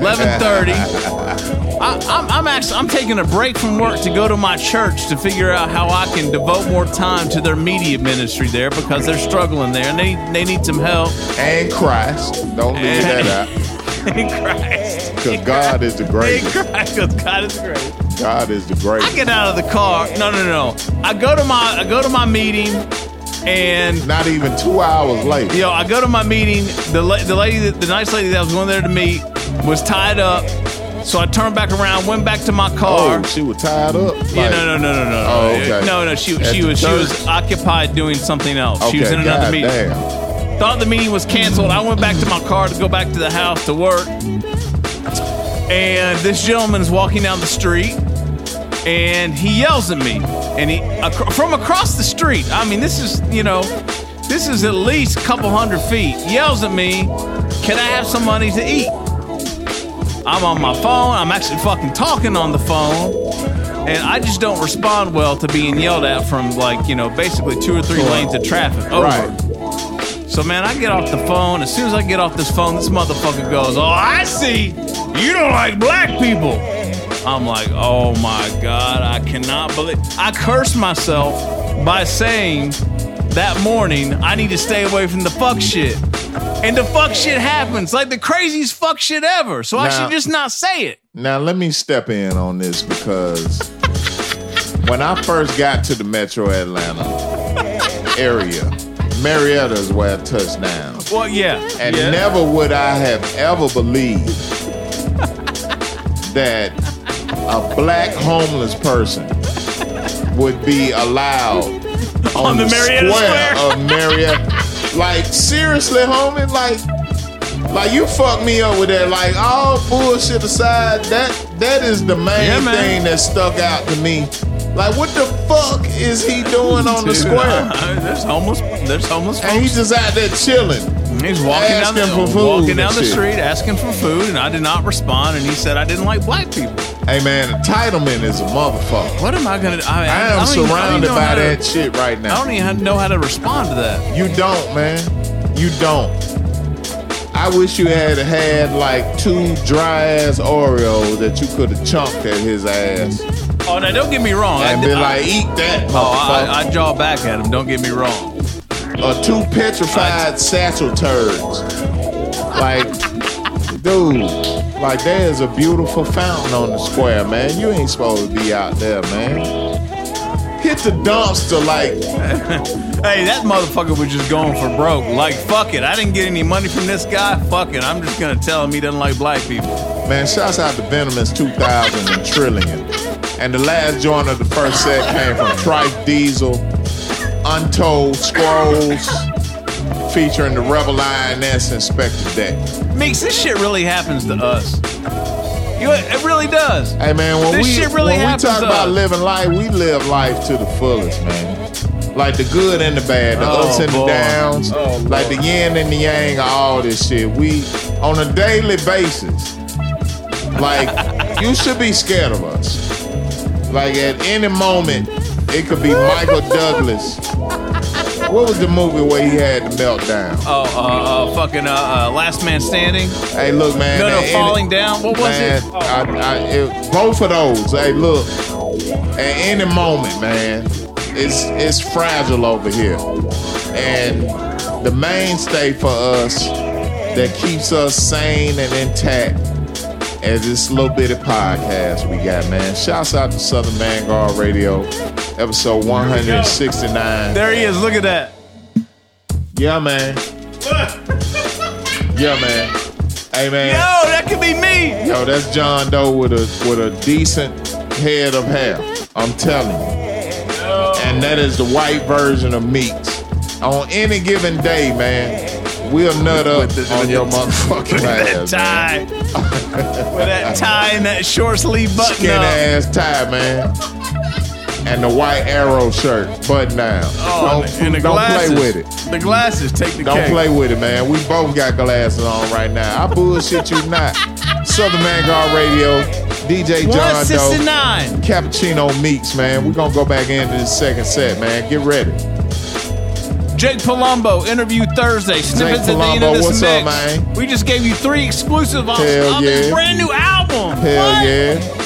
eleven thirty. I, I'm, I'm actually I'm taking a break from work to go to my church to figure out how I can devote more time to their media ministry there because they're struggling there and they, they need some help. And Christ, don't leave and, that out. And Christ, because God is the greatest. And Christ, because God is the greatest. God is the greatest. I get out of the car. No, no, no. I go to my I go to my meeting. And not even two hours later. Yo, I go to my meeting. The la- the lady, that, the nice lady that was going there to meet was tied up. So I turned back around, went back to my car. Oh, she was tied up? Like, yeah, no, no, no, no, no. Oh, okay. No, no, she she was, she was occupied doing something else. Okay, she was in another God meeting. Damn. Thought the meeting was canceled. I went back to my car to go back to the house to work. And this gentleman is walking down the street. And he yells at me. And he ac- from across the street. I mean, this is, you know, this is at least a couple hundred feet. He yells at me, can I have some money to eat? I'm on my phone. I'm actually fucking talking on the phone. And I just don't respond well to being yelled at from, like, you know, basically two or three lanes of traffic over. Right. So, man, I get off the phone. As soon as I get off this phone, this motherfucker goes, oh, I see. You don't like black people. I'm like, oh, my God. I cannot believe. I cursed myself by saying that morning, I need to stay away from the fuck shit. And the fuck shit happens, like the craziest fuck shit ever. So now, I should just not say it. Now, let me step in on this because when I first got to the Metro Atlanta area, Marietta is where I touched down. Well, yeah. And yeah. never would I have ever believed that a black homeless person would be allowed on, on the, the Marietta square, square. of Marietta. Like, seriously, homie, like, like you fucked me up with that. Like, all bullshit aside, that that is the main yeah, thing that stuck out to me. Like, what the fuck is he doing on Dude, the square? I mean, there's homeless, there's homeless folks. And he's just out there chilling. He's walking down the, for food walking down the street asking for food, and I did not respond. And he said I didn't like black people. Hey, man, entitlement is a motherfucker. What am I going to do? I mean, I am I surrounded even, by to, that shit right now. I don't even know how to respond to that. You don't, man. You don't. I wish you had had, like, two dry-ass Oreos that you could have chunked at his ass. Oh, now, don't get me wrong. And I, be I, like, eat that, motherfucker. Oh, I, I jaw back at him. Don't get me wrong. Or two petrified I, satchel turds. Like, dude. Like, there's a beautiful fountain on the square, man. You ain't supposed to be out there, man. Hit the dumpster, like. Hey, that motherfucker was just going for broke. Like, fuck it. I didn't get any money from this guy. Fuck it. I'm just going to tell him he doesn't like black people. Man, shouts out to Venomous two thousand and Trillion. And the last joint of the first set came from Trike Diesel, Untold Scrolls, featuring the Rebel I N S Inspector Deck. Meeks, this shit really happens to us. You, it really does. Hey, man, when, this we, shit really when we talk about us. living life, we live life to the fullest, man. Like the good and the bad, the oh, ups and boy. the downs, oh, like the yin and the yang of all this shit. We, on a daily basis, like, you should be scared of us. Like, at any moment, it could be Michael Douglas. What was the movie where he had the meltdown? Oh, uh, uh fucking uh, uh, Last Man Standing. Hey, look, man. No, no, Falling any, Down. What was man, it? Oh. I, I, it? Both of those. Hey, look. At any moment, man, it's it's fragile over here. And the mainstay for us that keeps us sane and intact is this little bitty podcast we got, man. Shouts out to Southern Vanguard Radio. Episode one sixty-nine. There he is. Look at that. Yeah, man. Yeah, man. Hey, man. Yo, that could be me. Yo, that's John Doe with a with a decent head of hair. I'm telling you. Yo. And that is the white version of Meeks. On any given day, man, we'll nut up with the, on your motherfucking ass. With that tie. With that tie and that short sleeve button up. Skinny ass tie, man. And the white arrow shirt, button down. Oh, don't and the don't glasses, play with it. The glasses, take the don't cake. Don't play with it, man. We both got glasses on right now. I bullshit you not. Southern Vanguard Radio, D J John Doe, Cappuccino Meeks, man. We're going to go back into this second set, man. Get ready. Jake Palumbo, interview Thursday. Snippets Jake Palumbo, at the end of this what's mix. Up, man? We just gave you three exclusive on yeah. his brand new album. Hell what? yeah.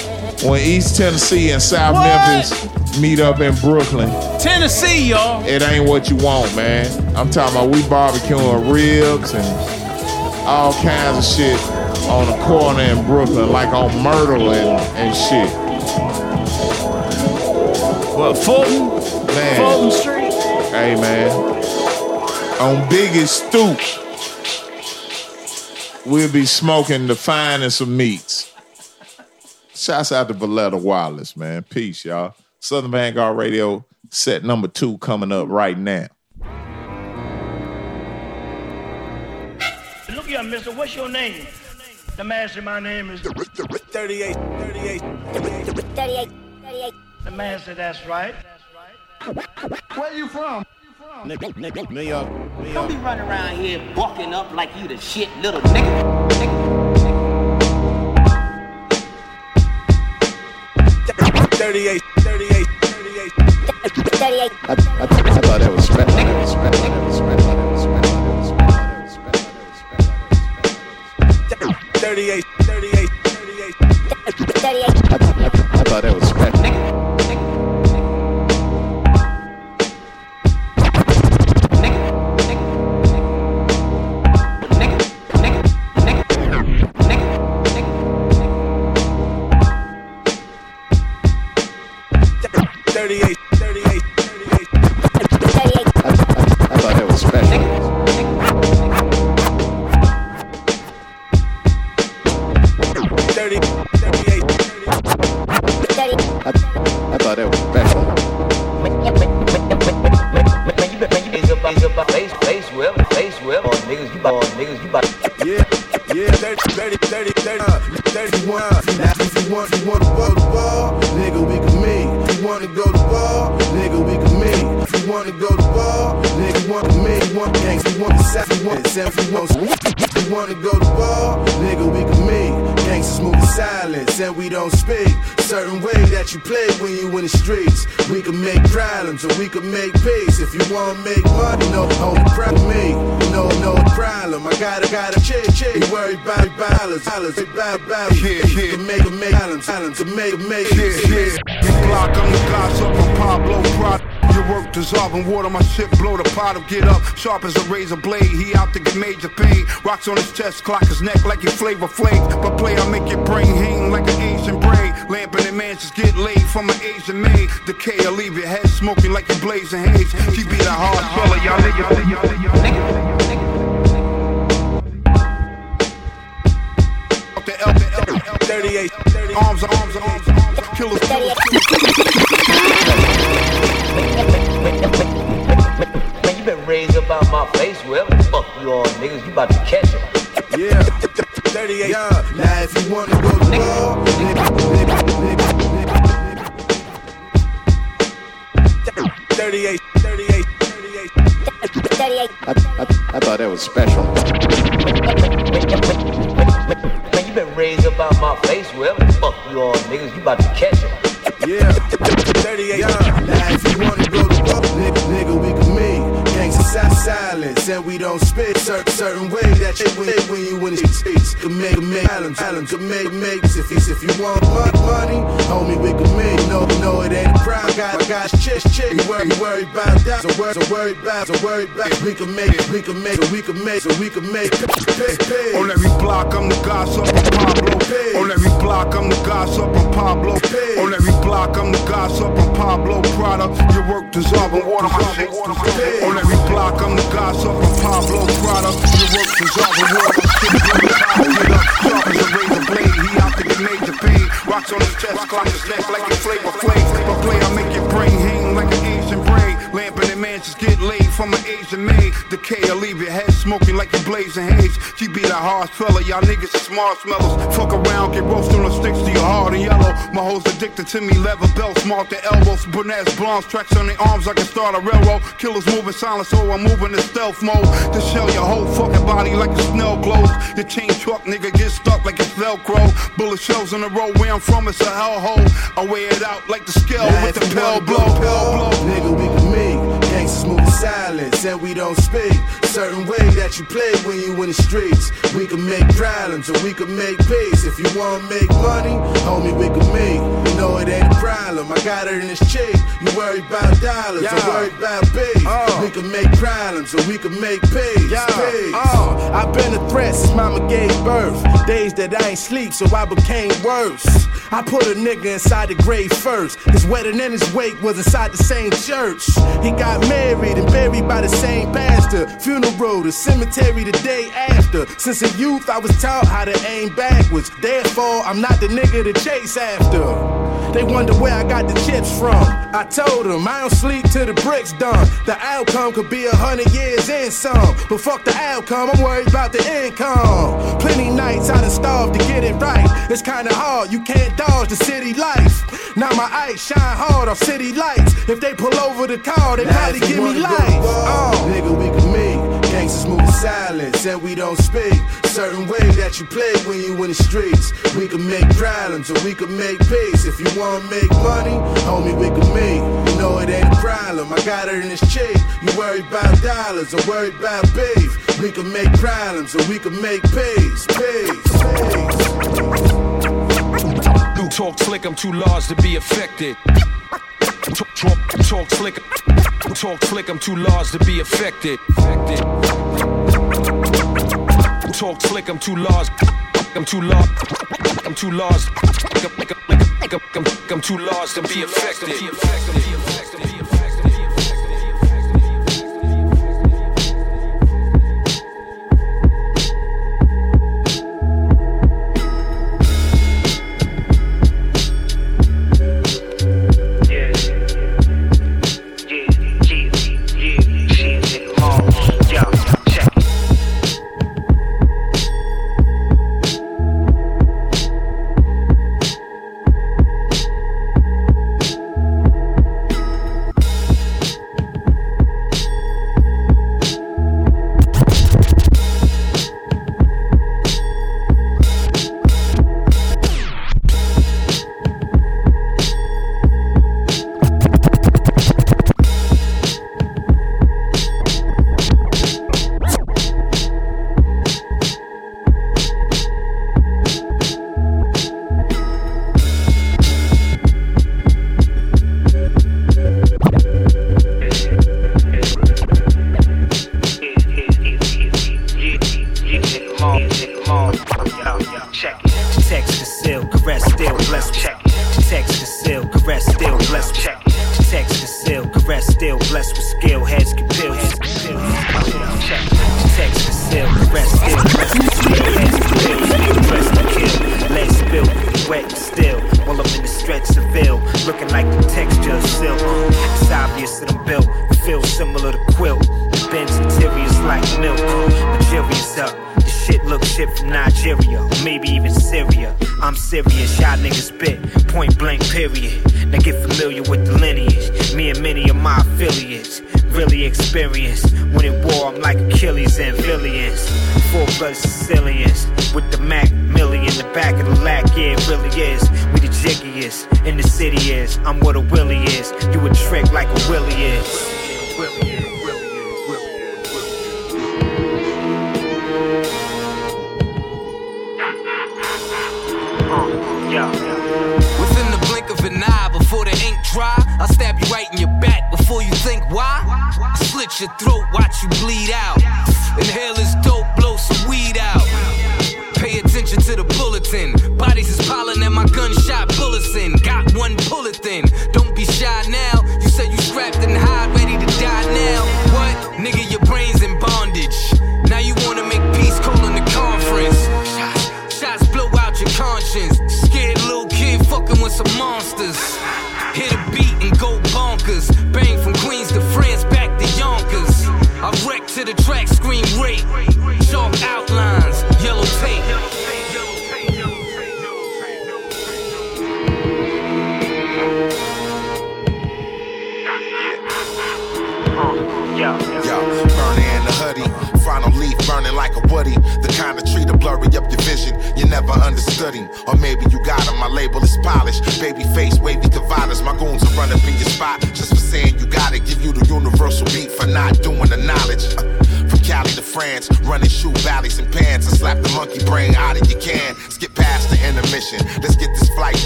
When East Tennessee and South what? Memphis meet up in Brooklyn, Tennessee, y'all. It ain't what you want, man. I'm talking about we barbecuing ribs and all kinds of shit on the corner in Brooklyn, like on Myrtle and, and shit. What, Fulton? Man. Fulton Street? Hey, man. On Biggest Stoop, we'll be smoking the finest of meats. Shouts out to Valletta Wallace, man. Peace, y'all. Southern Vanguard Radio, set number two coming up right now. Look here, mister, what's your name? The master, my name is... thirty-eight, thirty-eight, thirty-eight, thirty-eight. The master, that's right. Where you from? New York, New York, New York. Don't be running around here bucking up like you the shit little nigga. thirty-eight, thirty-eight, thirty-eight, thirty-eight. I, I, I thought that was spread. That was spread. That was spread. That was spread. That was spread. That was spread. That was spread. thirty-eight, thirty-eight, thirty-eight, thirty-eight. I, I, I thought that was spread. Dissolving water, my shit blow the pot up, get up, sharp as a razor blade. He out to get major pain. Rocks on his chest, clock his neck like he flavor flakes. But play, I make your brain hang like an Asian braid. Lamping and mansions get laid from an Asian maid. Decay, I leave your head smoking like you blazing haze. She be the hard fella, y'all niggas, y'all niggas. Up the L, the L, thirty-eight, arms, arms, arms, arms, killers, killers, killers. Man, you been raised up out my face. Wherever the fuck you all niggas, you about to catch him. Yeah, thirty-eight. Yeah. Now if you wanna go to war, nigga, nigga, nigga, nigga. thirty-eight, thirty-eight, thirty-eight, thirty-eight. I, I, I thought that was special. Man, you been raised up out my face. Wherever the fuck you all niggas, you about to catch him. Yeah, thirty-eight. Yeah. Now if you wanna go to war, nigga, nigga, we can meet. Gangsta silence, and we don't spit certain certain way that you win when you in the streets. Can make make islands, islands, can make makes. If if you want money, homie, we can make. No, no, it ain't a problem. Got got shit, shit. Worry, worry about that. So worry, so worry about, so worry about. We can make it, we can make it, we can make it, we can make it. On every block, I'm the gossip of Pablo. On every block, I'm the gossip of Pablo. On every block, I'm the gossip of Pablo Prada. Your work dissolving water, my shit. On every block, I'm the gossip of Pablo Prada. Your work dissolving water, my shit. Get up, sharp as a razor blade. He out to get major pain. Rocks on his chest, clock his neck like a flavor flakes. But play, I make your brain hang like an Asian braid. Lamping and mansions get laid from an Asian maid. Decay, I leave your head smoking like you blazing haze. She be the hard fella, y'all niggas is marshmallows. Fuck around, get roasted on sticks to your hard and yellow. My hoes addicted to me, leather belts, smart to elbows, brunettes, blondes, tracks on their arms, I can start a railroad. Killers moving silent, so I'm moving in stealth mode. To shell your whole fucking body like a snail glows. Your chain truck, nigga, get stuck like it's Velcro. Bullet shells in the road, where I'm from, it's a hellhole. I weigh it out like the scale now with the pill blow. blow. Nigga, we can make gangsters move in silence, and we don't speak. Certain way that you play when you in the streets. We can make problems, or we can make peace. If you wanna make money, homie, we can make. You know it ain't a problem. I got her in this chick. You worry about dollars, yeah. I worry about beef. Uh. We can make problems, or we can make peace. Yeah. peace. Uh. I've been a threat since mama gave birth. Days that I ain't sleep, so I became worse. I put a nigga inside the grave first. His wedding and his wake was inside the same church. He got married and buried by the same pastor. Funeral, the cemetery the day after. Since a youth, I was taught how to aim backwards. Therefore, I'm not the nigga to chase after. They wonder where I got the chips from. I told them I don't sleep till the brick's done. The outcome could be a hundred years and some. But fuck the outcome, I'm worried about the income. Plenty nights I done starved to get it right. It's kinda hard, you can't dodge the city life. Now my ice shine hard off city lights. If they pull over the car, they now probably give me life. Oh. Nigga, we can meet. Gangsters move in silence and we don't speak. Certain way that you play when you in the streets. We can make problems or we can make peace. If you wanna make money, homie, we can meet. You know it ain't a problem, I got her in this chick. You worry about dollars or worry about beef. We can make problems or we can make peace. Peace, peace. You talk slick, I'm too large to be affected. Talk, talk, talk slick, talk slick, I'm too large to be affected. Talk slick, I'm too large, I'm too large, I'm too large, I'm too large to be affected.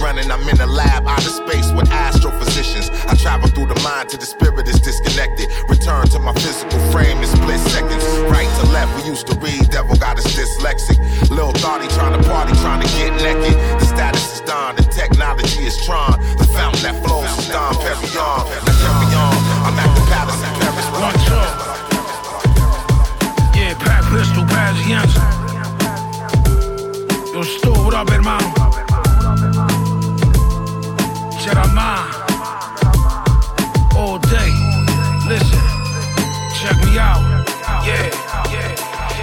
running, I'm in a lab out of space with astrophysicians. I travel through the mind till the spirit is disconnected. Return to my physical frame in split seconds. Right to left, we used to read, devil got us dyslexic. Lil Thotty trying to party, trying to get naked. The status is done, the technology is Tron. The fountain that flows is Don Perignon. Now carry on, I'm at the palace in Paris. Watch Yeah, Pat Bristol, Paz Jansen. Yo, Stu, what up, hermano? Cheramah. All day. Listen. Check me out. Yeah, yeah,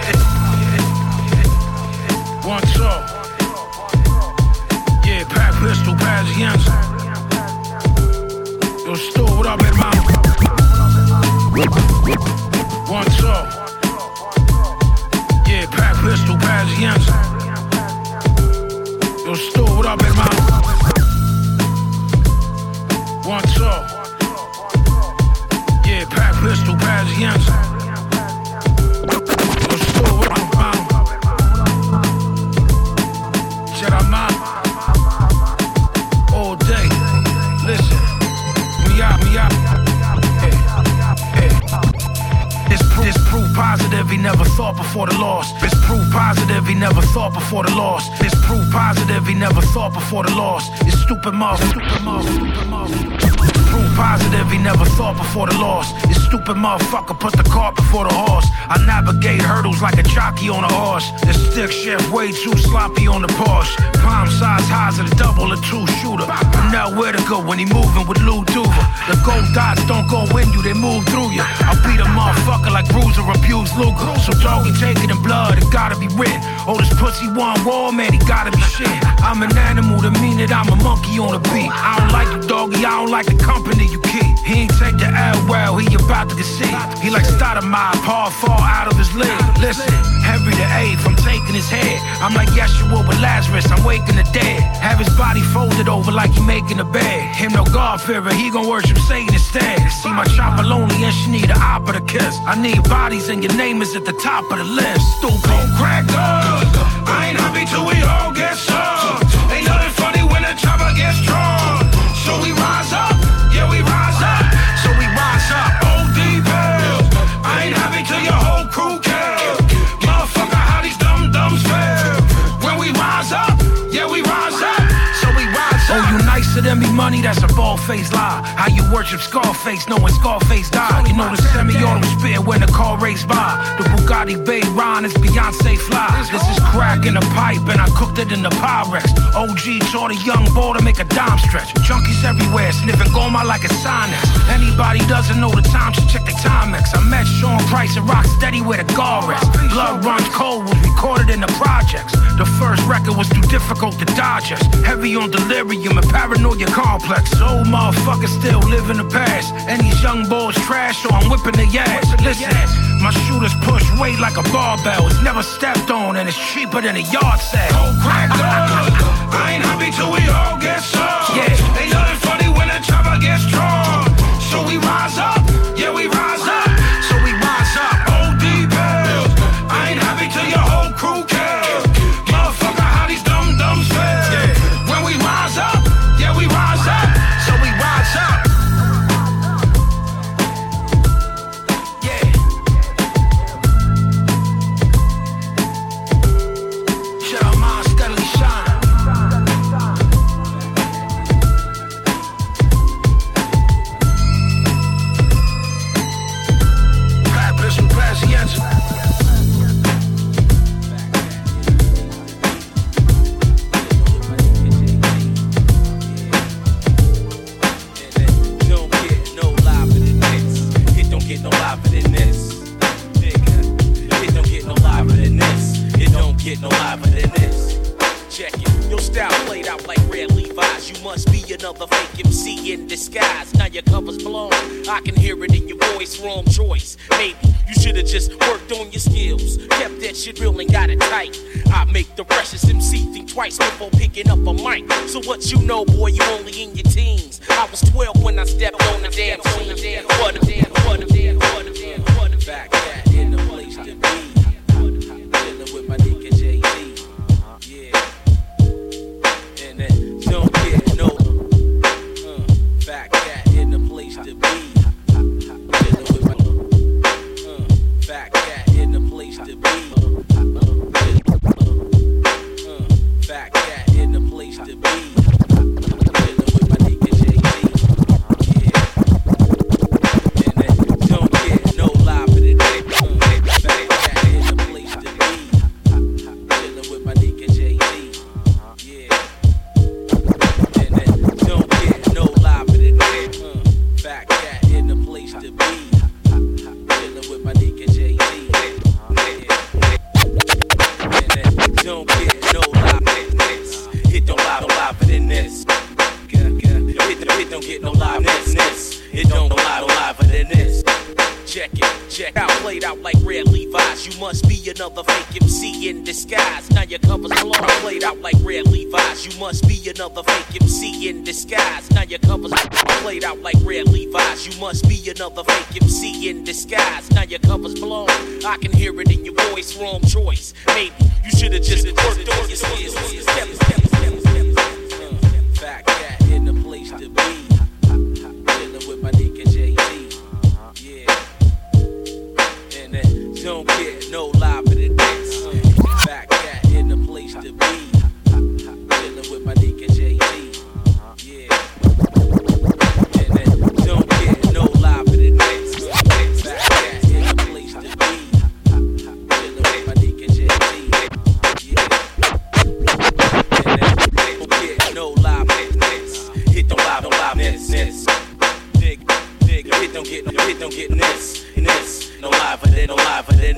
yeah. One talk. Yeah, Pat Bristol, Paz Jansen. Yo, Stu, what up, hermano? One talk. Yeah, Pat Bristol, Paz Jansen. Yo, Stu, what up, hermano? One talk. Yeah, Pat Bristol, Paz Jansen. Yo, Stu, what up, hermano? Cheramah. All day. Listen. Me out, me out. Hey, hey. It's proof, it's proof positive he never thought before the loss. It's proof positive he never thought before the loss. It's proof positive he never thought before the loss. It's stupid mouth, stupid mouth, stupid mouth. Proof positive he never thought before the loss. It's stupid motherfucker put the cart before the horse. I navigate hurdles like a jockey on a horse. The stick shift way too sloppy on the Porsche. Palm size highs and a double a two shooter. From now where to go when he moving with Lou Duva. The gold dots don't go in you, they move through you. I beat a motherfucker like Bruiser abused Luger. So doggy take it in blood, it gotta be written. Oh, this pussy one wall, man, he gotta be shit. I'm an animal, to mean that I'm a monkey on a beat. I don't like you, doggy, I don't like the company you keep. He ain't take the L well, he about to get sick. He like Stoudemire, paw fall out of his leg. Listen, Henry the eighth, I'm taking his head. I'm like Yeshua with Lazarus, I'm waking the dead. Have his body folded over like he making a bed. Him no God-fearer, he gon' worship Satan instead. See my chopper lonely and she need an op or a kiss. I need bodies and your name is at the top of the list. Stupid crack up, I ain't happy till we all get sucked. Ain't nothing funny when a chopper gets drawn. So we rise up, yeah we rise up. So we rise up, O D bells. I ain't happy till your whole crew kills. Motherfucker, how these dumb dumbs fail. When we rise up, yeah we rise up. So we rise up. Oh, you nicer than me, money, that's a bald-faced lie. How you worship Scarface, knowing Scarface died. You know the semi-auto spitting when the car raced by. The Bugatti Bay Ron is Beyonce fly. This is crack in a pipe and I cooked it in the Pyrex. O G taught a young boy to make a dime stretch. Junkies everywhere, sniffing goma like a Sinex. Anybody doesn't know the time should check the Timex. I met Sean Price and Rocksteady where the guard rests. Blood Runs Cold was recorded in the projects. The first record was too difficult to digest. Heavy on delirium and paranoia complex. Old motherfuckers still live in the past. And these young boys trash, so I'm whipping their ass. Listen, my shooters push weight like a barbell. It's never stepped on and it's cheaper than a yard sale. Cold crack up, I ain't happy till we all get sucked. Yeah. Ain't nothing funny when a chopper gets drawn. So we rise up, yeah we rise up. So we rise up, O D bells. I ain't happy till your whole crew kills. Motherfucker, how these dumb dumbs fail. Yeah. When we rise up, yeah we rise up. So we rise up. So what you know, boy, you only in your teens. I was twelve when I stepped on the damn scene. What a damn, what a damn, what a damn, what a Fat Cat in the place to be. Chilling with my nigga J D. Yeah. And then don't get must be another fake M C in disguise. Now your cover's blown, played out like Red Levi's. You must be another fake M C in disguise. Now your cover's played out like Red Levi's. You must be another fake M C in disguise. Now your cover's blown. I can hear it in your voice. Wrong choice. Maybe you should have just worked on your skills. Fat Cat in the place to be. Chillin' with my nigga J D. Yeah. And then don't get no live in the dance. Fat Cat in the place to be. Chillin' with my nigga J D. Yeah. And then don't get no live in the dance. Fat Cat in the place to be. Don't get no hit, don't get this, this, no liver than, no liver than.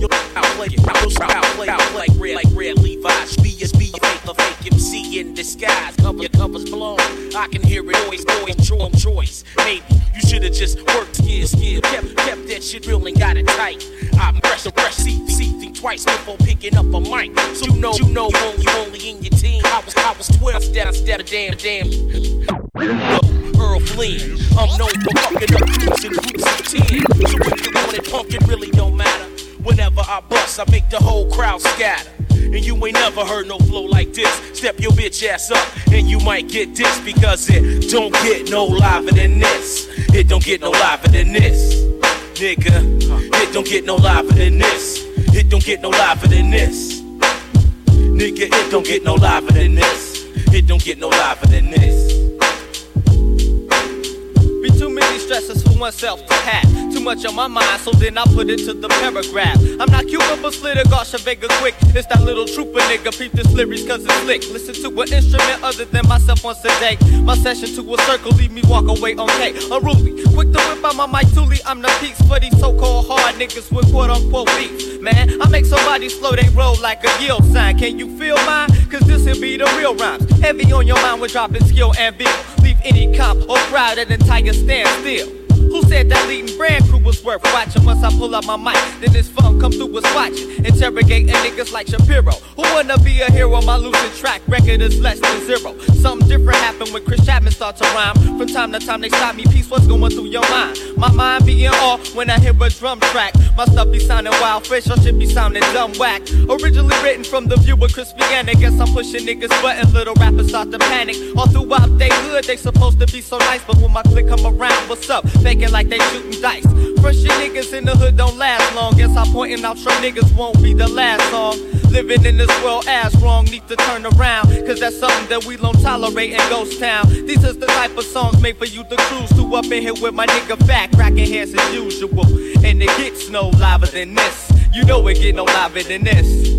Yo, I play it, I play, I play, I play, like red, like red Levi's. Be a, be a fake, a fake M C in disguise. Cover your covers blown, I can hear it always, always, choice, choice. Maybe you should have just worked, skill, skill, kept, kept that shit real and got it tight. I'm fresh, fresh, see, see, think twice before picking up a mic. So you know, you know, you only, only in your team. I was, I was twelve, that I stepped a damn, damn. Earl Flynn, I'm known for fucking up groups and groups of ten. So if you want it punk, it really don't matter. Whenever I bust, I make the whole crowd scatter. And you ain't never heard no flow like this. Step your bitch ass up, and you might get dissed. Because it don't get no liver than this. It don't get no liver than this, nigga. It don't get no liver than this. It don't get no liver than this, nigga. It don't get no liver than this. It don't get no liver than this. Too many stresses for oneself to have. Too much on my mind, so then I put it to the paragraph. I'm not Cuban, but Slitter, Gosh, Vega quick. It's that little trooper nigga, peep this lyrics cause it's slick. Listen to an instrument other than myself once a day. My session to a circle, leave me walk away on cake. A ruby, quick to whip out my mic, Tuli, I'm the peaks for these so-called hard niggas with quote-unquote beats. Man, I make somebody slow, they roll like a yield sign. Can you feel mine? Cause this'll be the real rhymes. Heavy on your mind with dropping skill and beat. Leave any cop or crowd at entire stage. Stand still. Who said that leading brand crew was worth watching? Once I pull out my mic, then this fun come through with watching. Interrogating niggas like Shapiro. Who wanna be a hero? My losing track record is less than zero. Something different happened when Chris Chapman start to rhyme. From time to time they stop me. Peace, what's going through your mind? My mind be in awe when I hear a drum track. My stuff be sounding wild fresh, I should be sounding dumb whack. Originally written from the view of Crispiana. Guess I'm pushing niggas button. Little rappers start to panic. All throughout they hood, they supposed to be so nice. But when my click come around, what's up? Faking like they shooting dice. Fresh niggas in the hood don't last long. Guess I'm pointing out some niggas won't be the last song. Living in this world ass wrong, need to turn around. Cause that's something that we don't tolerate in Ghost Town. These is the type of songs made for you to cruise to up in here with my nigga back, cracking hands as usual. And it gets no liver than this. You know it get no liver than this.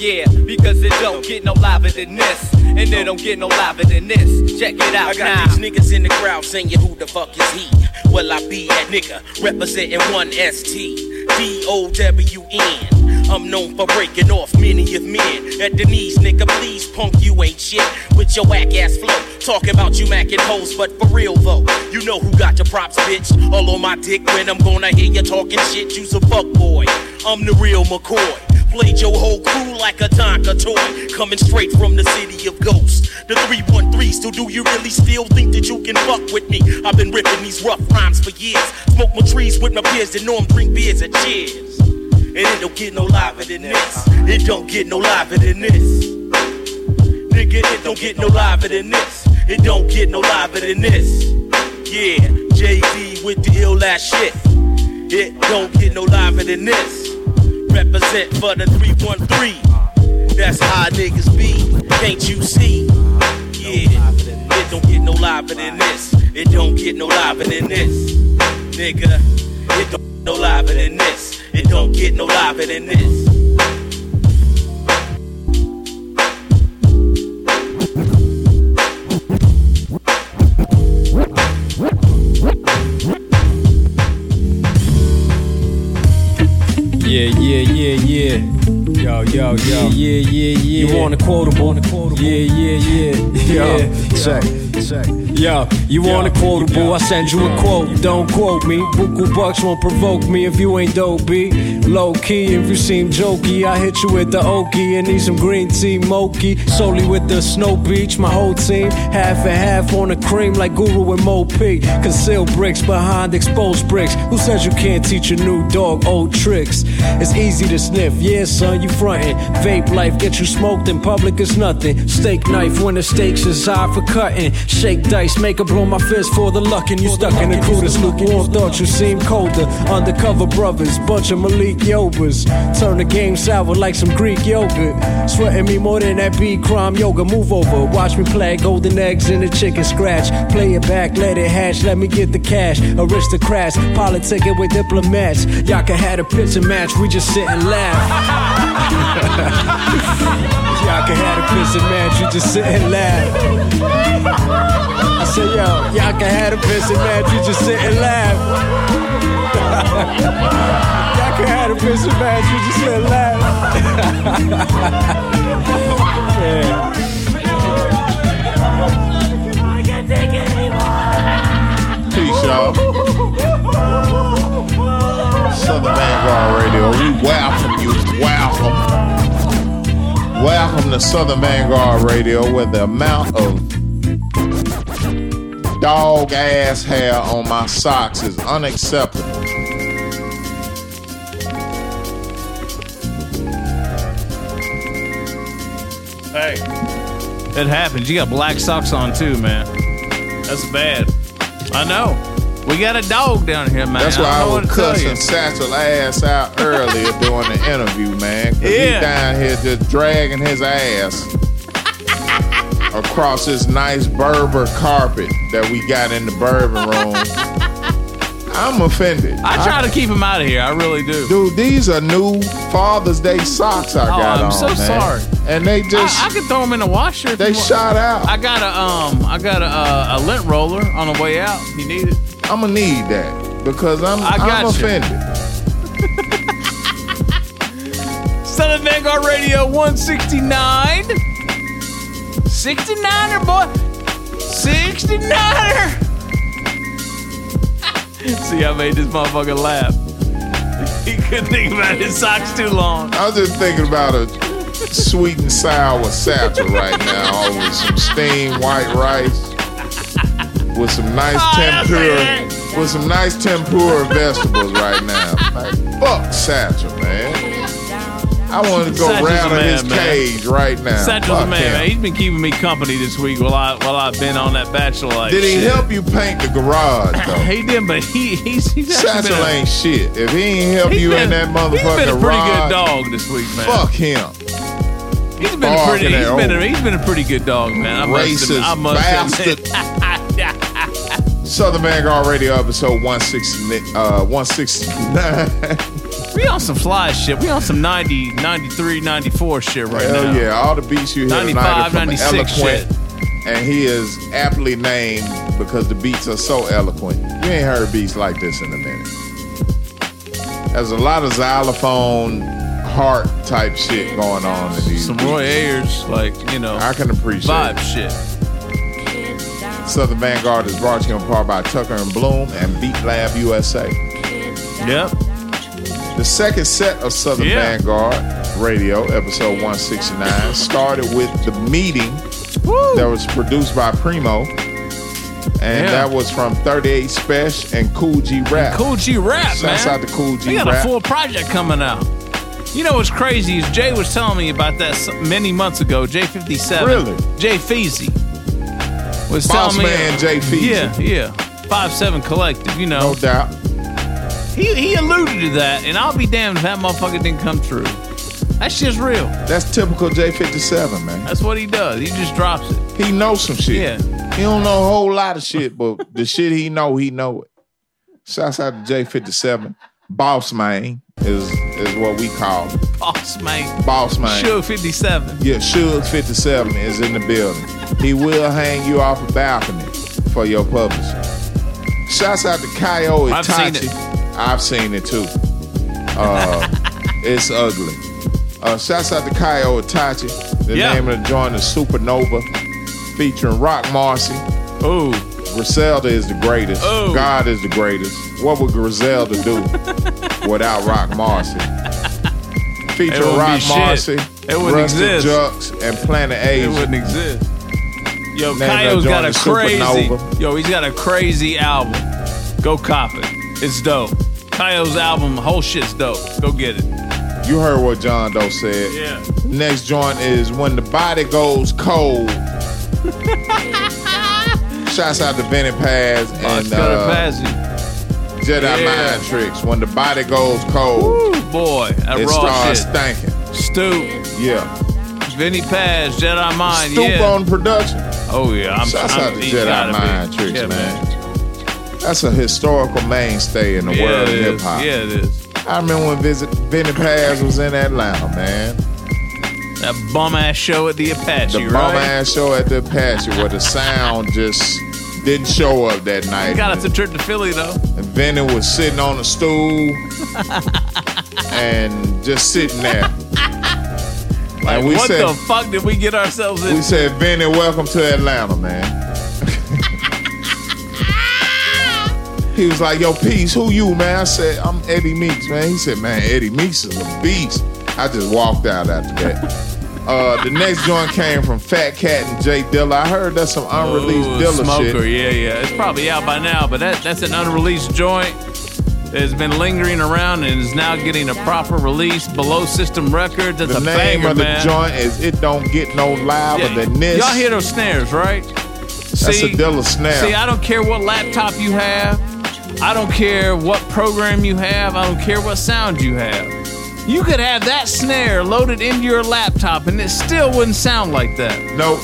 Yeah, because it don't get no liver than this. And it don't get no liver than this. Check it out. I got now. These niggas in the crowd saying who the fuck is he? Well I be that nigga representing one S T D O W N. I'm known for breaking off many of men. At the knees nigga please punk you ain't shit. With your whack ass flow. Talking about you macking hoes but for real though. You know who got your props bitch. All on my dick when I'm gonna hear you talking shit. You's a fuck boy. I'm the real McCoy. Played your whole crew like a Tonka toy. Coming straight from the city of ghosts. The three one three, so do you really still think that you can fuck with me? I've been ripping these rough rhymes for years. Smoke my trees with my peers and know I'm drink beers and cheers. And it don't get no liver than this. It don't get no liver than this. Nigga, it don't get no liver than this. It don't get no liver than this. Yeah, J D with the ill ass shit. It don't get no liver than this. Represent for the three one three. That's how niggas be. Can't you see? Yeah. It don't get no liver than this. It don't get no liver than this. Nigga. It don't get no liver than this. It don't get no liver than this. Yeah, yeah, yeah, yeah. Yo, yo, Yeah, yeah, yeah, yeah. You want a quotable? Yeah, yeah, yeah, yeah. Yeah. Check, check. Yo, you want a quotable? I send you a quote. Don't quote me. Buku bucks won't provoke me if you ain't dope, B. Low key, if you seem jokey, I hit you with the okie and need some green tea, mochi. Solely with the snow beach, my whole team half and half on the cream like Guru and Mo P. Concealed bricks behind exposed bricks. Who says you can't teach a new dog old tricks? It's easy to sniff. Yeah, son, you frontin'. Vape life get you smoked in public is nothing. Steak knife when the stakes is high for cutting. Shake dice, make her blow my fist for the luck. And you stuck in the crudest lukewarm thought you seem colder. Undercover brothers, bunch of Malik Yobas. Turn the game sour like some Greek yogurt. Sweating me more than that beat crime yoga. Move over, watch me play golden eggs in a chicken scratch. Play it back, let it hatch, let me get the cash. Aristocrats, politic it with diplomats. Y'all can have a pitch and match, we just sit and laugh. Y'all can have a piss and match, you just sit and laugh. I said, yo, y'all can have a piss and match, you just sit and laugh. Y'all can have a piss and match, you just sit and laugh. Yeah. I can't take it anymore. Peace, y'all. Southern Vanguard Radio. We welcome you. Welcome. Welcome to Southern Vanguard Radio, where the amount of dog ass hair on my socks is unacceptable. Hey, it happens. You got black socks on too, man. That's bad. I know. We got a dog down here, man. That's why I, I was cussing Satchel ass out earlier during the interview, man. Cause yeah. He down here just dragging his ass across this nice Berber carpet that we got in the Bourbon Room. I'm offended. I try I, to keep him out of here. I really do. Dude, these are new Father's Day socks I oh, got I'm on, so man. I'm so sorry. And they just... I, I could throw them in the washer. They shot out. I got a um, I got a, a lint roller on the way out. You need it? I'm gonna need that because I'm, I'm offended. Southern Vanguard Radio one sixty-nine. sixty-niner, boy. sixty-niner. See, I made this motherfucker laugh. He couldn't think about his socks too long. I was just thinking about a sweet and sour satchel right now with some steamed white rice. With some nice oh, tempura with some nice tempura vegetables right now. Like, fuck Satchel, man. I want to go Satchel's round in his man. cage right now. Satchel's fuck a man, him. man. He's been keeping me company this week while, I, while I've been on that bachelor life. Did he shit. help you paint the garage, though? He didn't, but he, he's... he's Satchel a, ain't shit. If he ain't help you been, in that motherfucking garage... He's been a pretty rod, good dog this week, man. Fuck him. He's been, a pretty, he's, been a, he's been a pretty good dog, man. I must Racist I must bastard. Southern Vanguard Radio episode one sixty-nine. We on some fly shit. We on some ninety, ninety-three, ninety-four shit right Hell now. Hell yeah. All the beats you hear tonight are from Eloquent. Shit. And he is aptly named because the beats are so eloquent. You ain't heard beats like this in a minute. There's a lot of xylophone, heart type shit going on in these Some beats. Roy Ayers, like, you know. I can appreciate vibe it. shit. Southern Vanguard is brought to you in part by Tucker and Bloom and Beat Lab U S A. Yep. The second set of Southern yeah. Vanguard Radio, episode one sixty-nine, started with The Meeting. Woo. That was produced by Primo. And yeah. that was from thirty-eight Spesh and Cool G Rap. And Cool G Rap, so man. Shouts out to Cool G Rap. We got Rap. a full project coming out. You know what's crazy is Jay was telling me about that many months ago. J fifty-seven. Really? Jay Feezy. Was Boss telling man me, Jay Feezy. Yeah, yeah. five seven Collective, you know. No doubt. He he alluded to that, and I'll be damned if that motherfucker didn't come through. That shit's real. That's typical J fifty-seven, man. That's what he does. He just drops it. He knows some shit. Yeah. He don't know a whole lot of shit, but the shit he know, he know it. Shouts out to J fifty-seven. Boss man is is what we call him. Boss man. Boss man. Suge fifty-seven. Yeah, Suge fifty-seven is in the building. He will hang you off a balcony for your publishing. Shouts out to Kyo Itachi. I've seen it. I've seen it too. Uh, it's ugly. Uh, shouts out to Kyo Itachi. The yeah. name of the joint is Supernova, featuring Rock Marcy. Ooh. Griselda is the greatest. Ooh. God is the greatest. What would Griselda do without Rock Marcy? Featuring Rock Marcy, it wouldn't Rusty exist. Jux, and Planet Asia. It wouldn't exist. Yo, Kyo's got a crazy. Supernova. Yo, he's got a crazy album. Go cop it. It's dope. Kyo's album, whole shit's dope. Go get it. You heard what John Doe said. Yeah. Next joint is When the Body Goes Cold. Shouts out to Benny Paz and uh, Paz. Jedi yeah. Mind Tricks. When the Body Goes Cold. Ooh, boy, that it raw starts shit. Stinking. Stoop. Yeah. Vinnie Paz, Jedi Mind. Stoop yeah. on production. Oh yeah, I'm. Shouts I'm, out to Jedi Mind be. Tricks, yeah, man. man. That's a historical mainstay in the yeah, world of hip hop. Yeah, it is. I remember when Visit Vinnie Paz was in Atlanta, man. That bum ass show at the Apache, the right? The bum ass show at the Apache where the sound just didn't show up that night. He got us a trip to Philly though. And Vinnie was sitting on a stool and just sitting there. Like, and we what said, the fuck did we get ourselves into? We said, Vinnie, welcome to Atlanta, man. He was like, yo, Peace, who you, man? I said, I'm Eddie Meeks, man. He said, man, Eddie Meeks is a beast. I just walked out after that. uh, the next joint came from Fat Cat and Jay Dilla. I heard that's some unreleased Ooh, Dilla smoker. shit. Smoker, yeah, yeah. It's probably out by now, but that that's an unreleased joint that has been lingering around and is now getting a proper release. Below System Records. That's the a banger, man. The name of the man. joint is It Don't Get No Louder yeah, Than This. Y'all hear those snares, right? That's see, a Dilla snare. See, I don't care what laptop you have. I don't care what program you have. I don't care what sound you have. You could have that snare loaded into your laptop and it still wouldn't sound like that. Nope.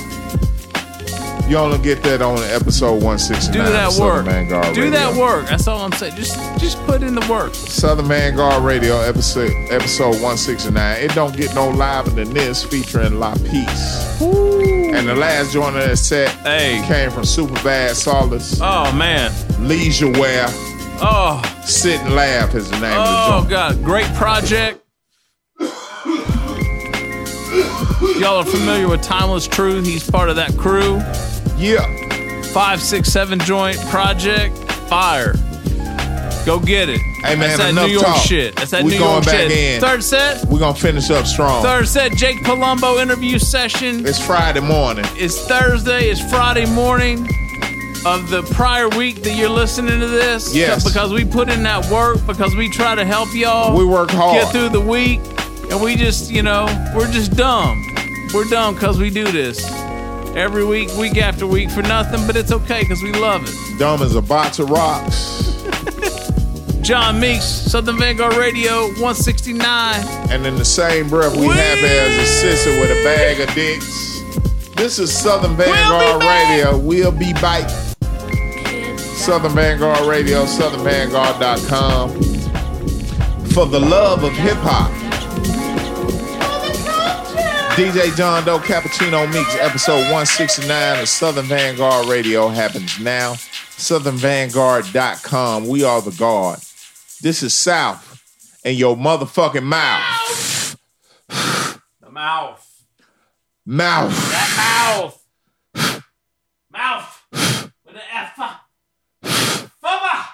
You only get that on episode one sixty-nine. Do that work. Vanguard Do Radio. that work. That's all I'm saying. Just just put in the work. Southern Vanguard Radio episode episode one sixty-nine. It Don't Get No Louder Than This, featuring La Peace. Ooh. And the last joint of that set hey. came from Superbad Solace. Oh man. Leisure Wear. Oh. Sit and Laugh is the name oh, of the joint. Oh god, great project. Y'all are familiar with Timeless Truth. He's part of that crew. Yeah. five six seven joint project. Fire. Go get it. Hey, man, that's that enough New York talk. shit. That's that we New York shit. We're going back in. Third set? We're going to finish up strong. Third set, Jake Palumbo interview session. It's Friday morning. It's Thursday. It's Friday morning of the prior week that you're listening to this. Yes. Because we put in that work, because we try to help y'all. We work hard. Get through the week. And we just, you know, we're just dumb. We're dumb because we do this every week, week after week for nothing, but it's okay because we love it. Dumb as a box of rocks. John Meeks, Southern Vanguard Radio, one sixty-nine. And in the same breath, we Wee! have her as a sister with a bag of dicks. This is Southern Vanguard we'll Radio. We'll be back. Southern Vanguard Radio, southern vanguard dot com. For the love of hip hop. D J John Doe, Cappuccino Meeks, episode one sixty-nine of Southern Vanguard Radio happens now. southern vanguard dot com. We are the guard. This is South and your motherfucking mouth. The mouth. Mouth. That mouth. Mouth. With an F. Fubba.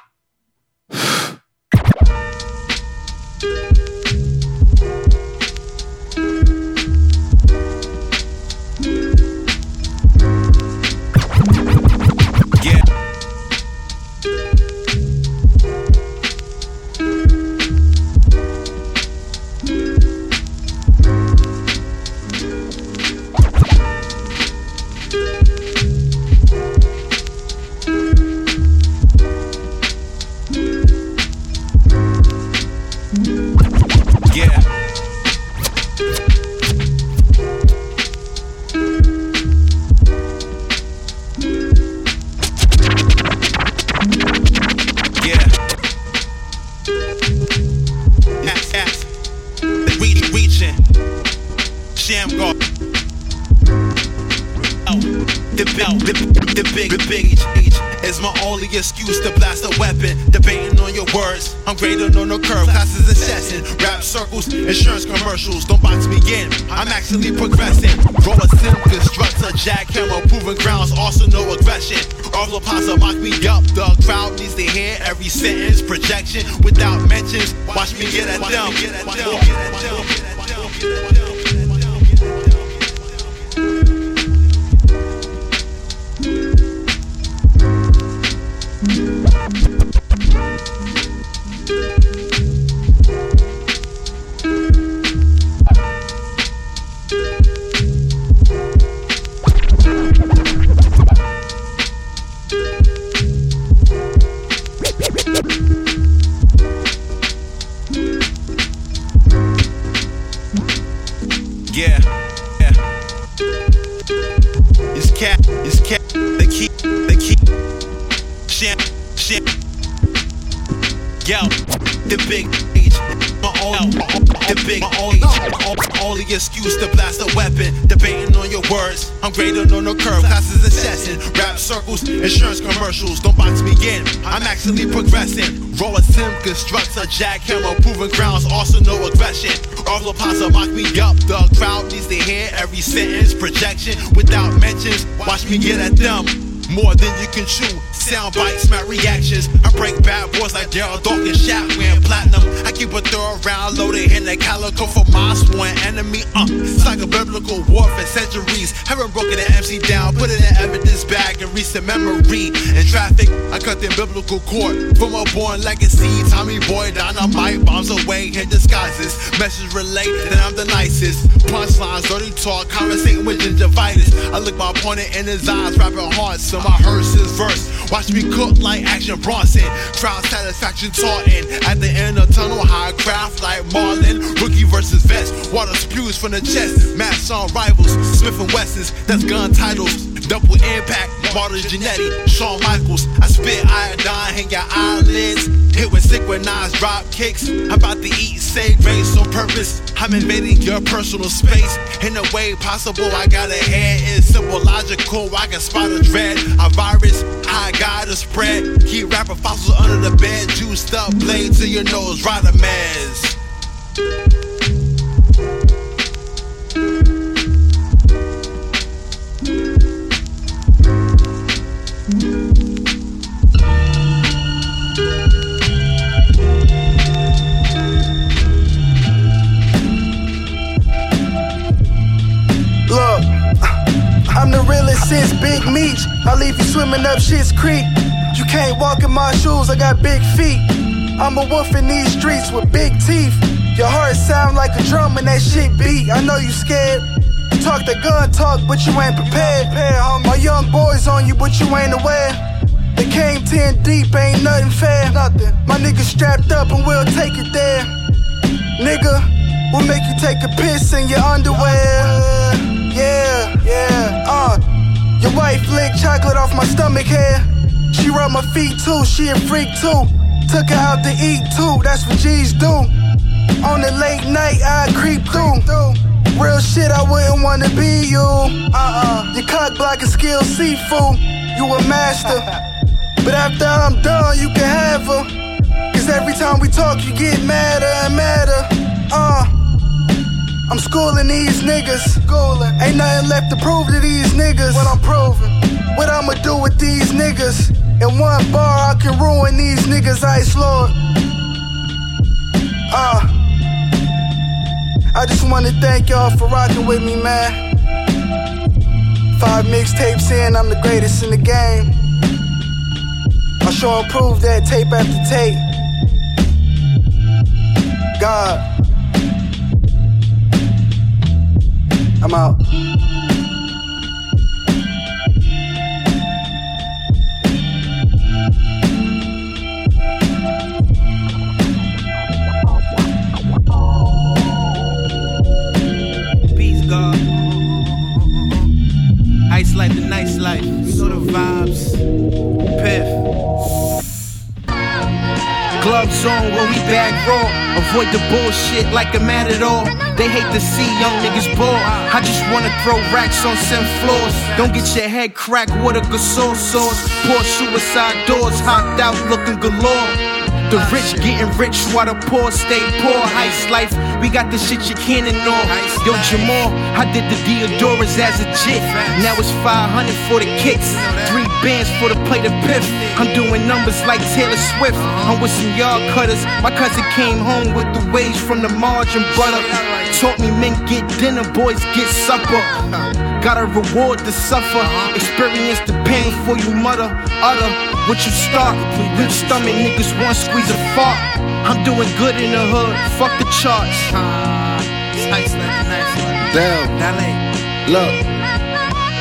The big, the big, the big, the big, is my only excuse to blast a weapon. Debating on your words, I'm graded on the curve. Classes in session, rap circles, insurance commercials. Don't box me in, I'm actually progressing. Raw a sim, constructor, jackhammer, proving grounds, also no aggression. All the posse mock me up, the crowd needs to hear every sentence. Projection without mentions, watch me get at them. Yeah, yeah. It's cat, it's cat, they keep, they keep. Shit, shit. Yo, the big age, my own, the big age. Only excuse to blast a weapon. Debating on your words, I'm graded on the curve. Classes in session, rap circles, insurance commercials. Don't box me in, I'm actually progressing. Raw a sim, constructs a jackhammer, proving grounds, also no aggression. All the posse mock me up, the crowd needs to hear every sentence. Projection without mentions, watch me get at them. More than you can chew, sound bites, my reactions. I break bad boys like Daryl Dawkins, shot wearing platinum. I keep a third round loaded in the calico for my sworn enemy. Uh, Psycho-biblical warfare centuries. Haven't broken the M C down, put it in evidence bag and reach the memory. In traffic, I cut the biblical cord from a born legacy. Tommy Boy, dynamite bombs away in disguises. Message relate, then I'm the nicest. Punchlines, dirty talk, conversating with gingivitis. I look my opponent in his eyes, rapping hard. So my hearse is verse. Watch me cook like Action Bronson. Crowd satisfaction taunting. At the end of tunnel, high craft like Marlin. Rookie versus vest. Water spews from the chest. Mass on rivals. Smith and Wessons. That's gun titles. Double impact. Marta Jannetty. Shawn Michaels. I spit iodine. Hang your eyelids. Hit with synchronized drop kicks. I'm about to eat. Say grace on purpose. I'm invading your personal space. In a way possible, I got a head. It's simple logical. I can spot a dread. A virus. I got a spread. Keep rapping fossils under the bed. Juiced up. Blade to your nose. Ride a mess. I'm the realest since Big Meech. I leave you swimming up Schitt's Creek. You can't walk in my shoes, I got big feet. I'm a wolf in these streets with big teeth. Your heart sound like a drum and that shit beat. I know you scared. You talk the gun talk, but you ain't prepared. My young boys on you, but you ain't aware. They came ten deep, ain't nothing fair. My niggas strapped up and we'll take it there. Nigga, we'll make you take a piss in your underwear. Yeah, yeah, uh your wife licked chocolate off my stomach hair. She rubbed my feet too, she a freak too. Took her out to eat too, that's what G's do. On the late night, I creep through. Real shit, I wouldn't wanna be you. Uh-uh, your cock blocking skill seafood. You a master. But after I'm done, you can have her. Cause every time we talk, you get madder and madder. Uh I'm schooling these niggas. Schooling. Ain't nothing left to prove to these niggas. What I'm proving. What I'ma do with these niggas. In one bar, I can ruin these niggas, Ice Lord. Uh, I just wanna thank y'all for rocking with me, man. Five mixtapes in, I'm the greatest in the game. I sure improve that tape after tape. God. I'm out. Peace, God. Ice life, the nice life. You know the vibes. Piff. Glow. club zone where we back raw. Avoid the bullshit like a matador. They hate to see young niggas bored. I just wanna throw racks on sim floors. Don't get your head cracked with a gasol sauce. Poor suicide doors, hopped out looking galore. The rich getting rich while the poor stay poor. Ice life, we got the shit you can't ignore. Yo, Jamal, I did the Deodoras as a jit. Now it's five hundred for the kicks, three bands for the play the piff. I'm doing numbers like Taylor Swift. I'm with some yard cutters. My cousin came home with the wage from the margin butter. Taught me men get dinner, boys get supper. Gotta reward the suffer. Experience the pain before you mutter, utter what you start. Rich stomach niggas want screw. He's a fart. I'm doing good in the hood. Fuck the charts. Uh, it's nice, nice, nice. Damn. Damn. Look.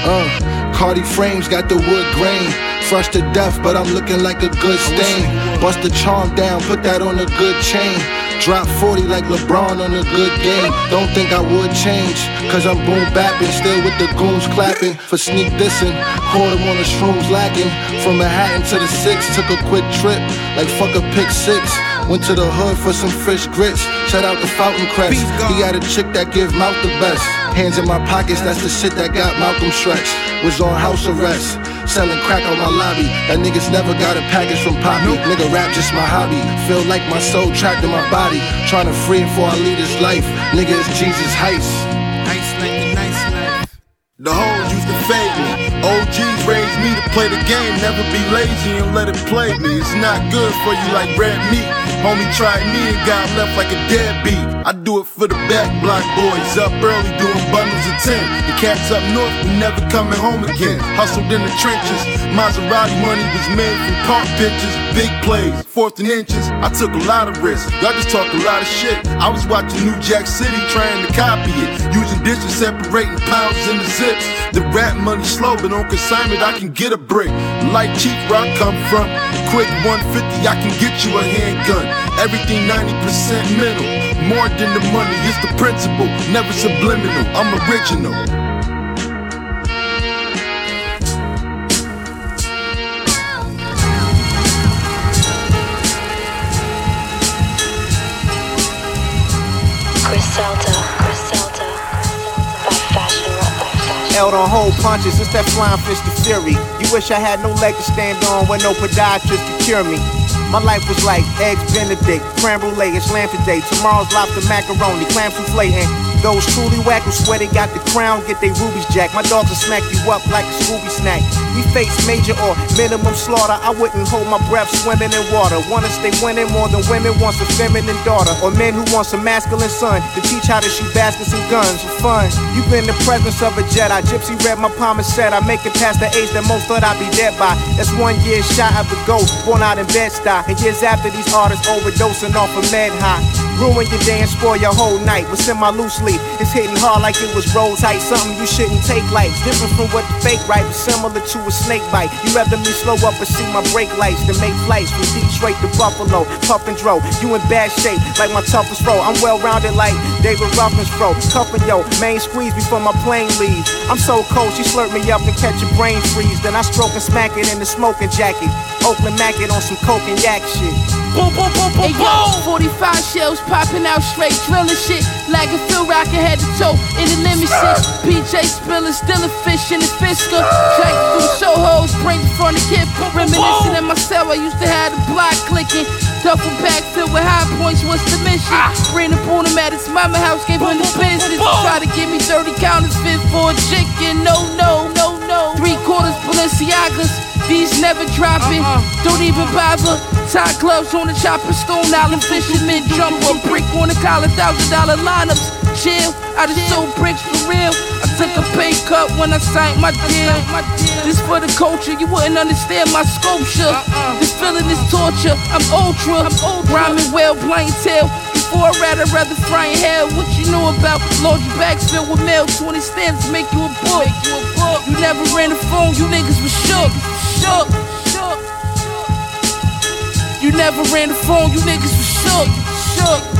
Uh. Cardi frames got the wood grain. Fresh to death, but I'm looking like a good stain. Bust the charm down, put that on a good chain. Drop forty like LeBron on a good game. Don't think I would change, cause I'm boom bapping. Still with the goons clapping for sneak dissing. Caught him on the shrooms lacking. From Manhattan to the six, took a quick trip like fuck a pick six. Went to the hood for some fresh grits. Shout out to Fountain Crest. He had a chick that give mouth the best. Hands in my pockets, that's the shit that got Malcolm stretched. Was on house arrest, selling crack on my lobby. That niggas never got a package from Poppy. Nigga rap just my hobby. Feel like my soul trapped in my body. Trying to free it before I leave this life. Nigga, it's Jesus Heist. Ice like the nice life. The hoes used to fade me. O Gs raised me to play the game. Never be lazy and let it play me. It's not good for you like red meat. Homie tried me and got left like a deadbeat. I do it for the back block boys, up early doing bundles of ten. The cats up north were never coming home again. Hustled in the trenches, Maserati money was made from park pitches. Big plays, fourth and inches, I took a lot of risks. Y'all just talk a lot of shit. I was watching New Jack City trying to copy it. Using dishes, separating pounds in the zips. The rap money slow, but on consignment I can get a brick. Like cheap where I come from, quick one fifty, I can get you a handgun. Everything ninety percent mental. More than the money, it's the principle, never subliminal, I'm original. Griselda, Griselda, by fashion, by fashion. Held on hold punches, it's that flying fish to fury. You wish I had no leg to stand on when no podiatrist could cure me. My life was like eggs benedict, crème brûlée, it's lamb today. Tomorrow's lobster macaroni, clam souffle, and those truly whack who swear they got the crown, get they rubies jacked. My dogs will smack you up like a Scooby snack. We face major or minimum slaughter. I wouldn't hold my breath swimming in water. Wanna stay winning more than women wants a feminine daughter. Or men who wants a masculine son to teach how to shoot baskets and guns for fun. You've been in the presence of a Jedi. Gypsy read my palm and said I make it past the age that most thought I'd be dead by. That's one year shy of the goal, born out in Bed-Stuy. And years after these artists overdosing off of Mad High. Ruin your day and spoil your whole night. What's in my loose leaf? It's hitting hard like it was rose height. Something you shouldn't take like. Different from what the fake right, but similar to a snake bite. You rather me slow up or see my brake lights than make flights from Detroit to Buffalo, Puff and Dro. You in bad shape like my toughest row. I'm well rounded like David Ruffin's bro. Cuffin' yo, main squeeze before my plane leaves. I'm so cold, she slurp me up and catch a brain freeze. Then I stroke and smack it in the smoking jacket. Oakland Mac it on some coke and yak shit. Boom, boom, boom, boom, hey, boom. forty-five shells popping out straight, drilling shit. Like a field rocket head to toe in the limit six. P J Spiller, still a fish in the Fisker. Drake through Soho, spring from the kid. Reminiscing in my cell, I used to have the block clicking. Duffel back filled with high points, what's the mission? Brandon Boone at his mama house, gave him the business. Try to give me thirty counters, fit for a chicken. No, no, no, no. Three quarters Balenciagas, these never dropping. Uh-uh. Don't even bother. Tie gloves on the chopper, Stone Island fishermen. Jump on brick on the collar, thousand dollar lineups. Chill, I just sold bricks for real. I took a pay cut when I signed my deal. This for the culture, you wouldn't understand my sculpture. This feeling is torture, I'm ultra. I'm old, rhyming well, plain tail. Before I rather, rather frying hell. What you know about large bags filled with mail? twenty stamps make you a book. Make you a book. You never ran a phone. You niggas was shook, shook, shook. You never ran a phone. You niggas was shook, shook, shook.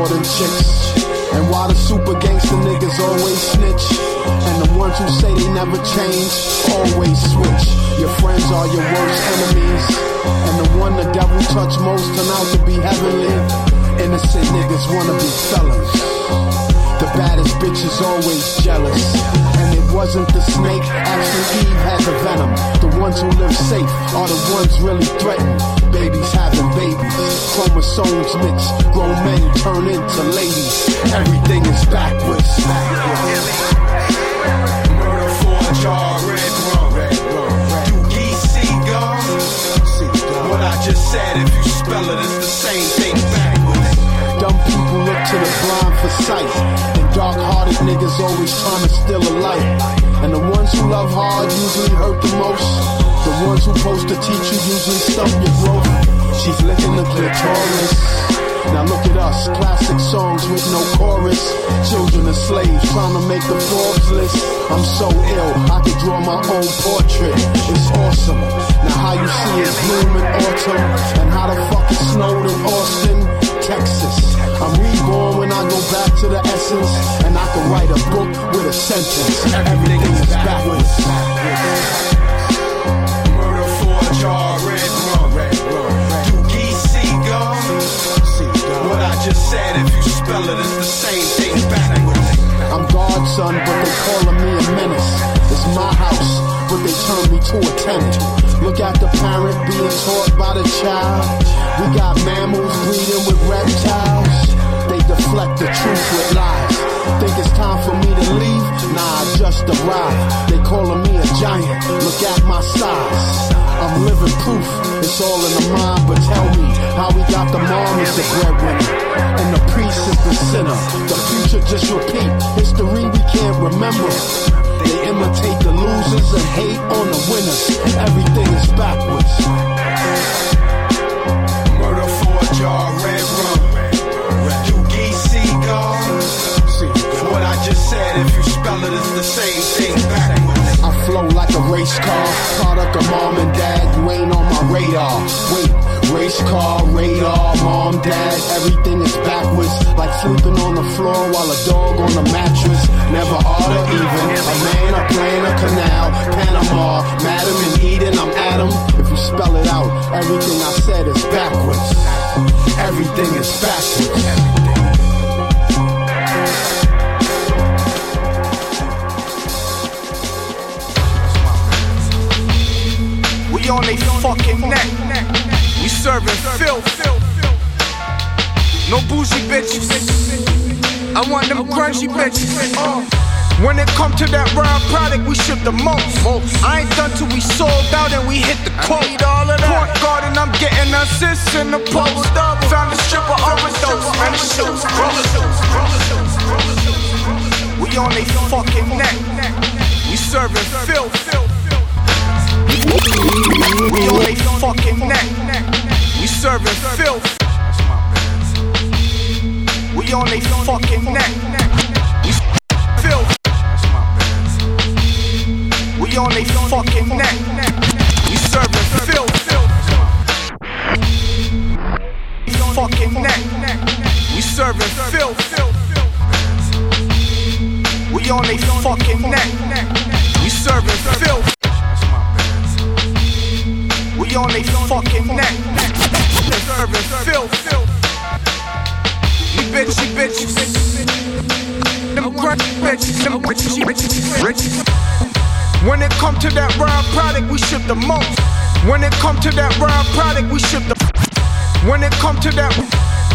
more than chicks. And why the super gangster niggas always snitch, and the ones who say they never change always switch. Your friends are your worst enemies, and the one the devil touch most turn out to be heavenly. Innocent niggas wanna be felons. The baddest bitch is always jealous, and it wasn't the snake, actually Eve had the venom. The ones who live safe are the ones really threatened. Babies having babies, chromosomes mixed, grown men turn into ladies. Everything is backwards. Murder for a jar red rum. You geese see gum? What I just said, if you spell it, it's the same thing backwards. Dumb people look to the blind for sight, and dark-hearted niggas always trying to steal a light. And the ones who love hard usually hurt the most. The ones who post to teach you usually stop your growth. She's licking the clitoris. Now look at us, classic songs with no chorus. Children of slaves trying to make the Forbes list. I'm so ill, I could draw my own portrait. It's awesome. Now how you see it bloom in autumn, and how the fuck it snowed in Austin, Texas. I'm reborn when I go back to the essence, and I can write a book with a sentence. Everything is backwards. backwards. Jar red rum, red rum. Do geese see gum? What I just said, if you spell it, it's the same thing backwards. I'm God's son, but they calling me a menace. It's my house, but they turn me to a tenant. Look at the parent being taught by the child. We got mammals breeding with reptiles. They deflect the truth with lies. Think it's time for me to leave? Nah, I just arrived. They calling me a giant. Look at my size. I'm living proof. It's all in the mind. But tell me how we got the mom is the breadwinner, and the priest is the sinner. The future just repeat history we can't remember. They imitate the losers and hate on the winners. Everything is backwards. Murder for a jar red rum. You geese see God. What I just said, if you spell it, it's the same thing backwards. I flow like a race car, product of mom and dad. You ain't on my radar. Wait, race car, radar, mom, dad. Everything is backwards, like sleeping on the floor while a dog on the mattress. Never ought to even. A man, a plane, a canal, Panama, Madam and Eden. I'm Adam. If you spell it out, everything I said is backwards. Everything is backwards. On they fucking neck, we serving filth. No bougie bitches, I want them grungy bitches. Uh, when it come to that raw product, we ship the most. I ain't done till we sold out and we hit the quote. Port Garden, I'm getting assists in the post. Found a stripper overdose and the shoes. We on they fucking neck, we serving filth. We on they fucking neck. We serving filth. We on they fucking neck. We filth. We on they fucking neck. We serving filth. Fucking neck. We serving filth. We on they fucking neck. We serving filth. We on they fucking neck. Serving filth. We bitchy bitches. Them crunchy bitches. Them richy bitches. Rich. When it come to that raw product, we ship the most. When it come to that raw product, we ship the. When it come to that.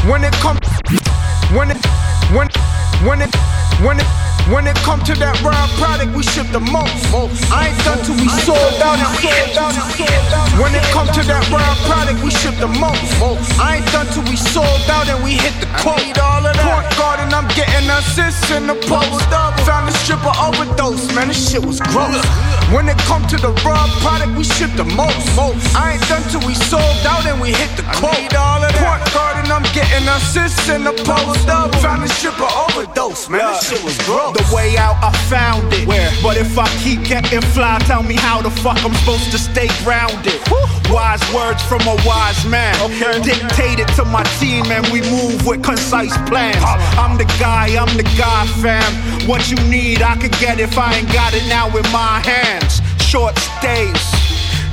When it come. When it. When. When it. When it. When it come to that raw product, we ship the most. I ain't done till we sold out and sold out and sold out. When it come to that raw product, we ship the most. I ain't done till we sold out and we hit the quote. Port Garden, I'm getting assists in the post. Found a stripper overdose, man, this shit was gross. When it come to the raw product, we ship the most. I ain't done till we sold out and we hit the quote. Port card and I'm getting assists in the post up. Trying to ship an overdose, man. This shit was gross. The way out, I found it. Where? But if I keep getting fly, tell me how the fuck I'm supposed to stay grounded. Wise words from a wise man. Okay. Dictated to my team and we move with concise plans. I'm the guy, I'm the guy, fam. What you need, I could get if I ain't got it now in my hands. Short stays,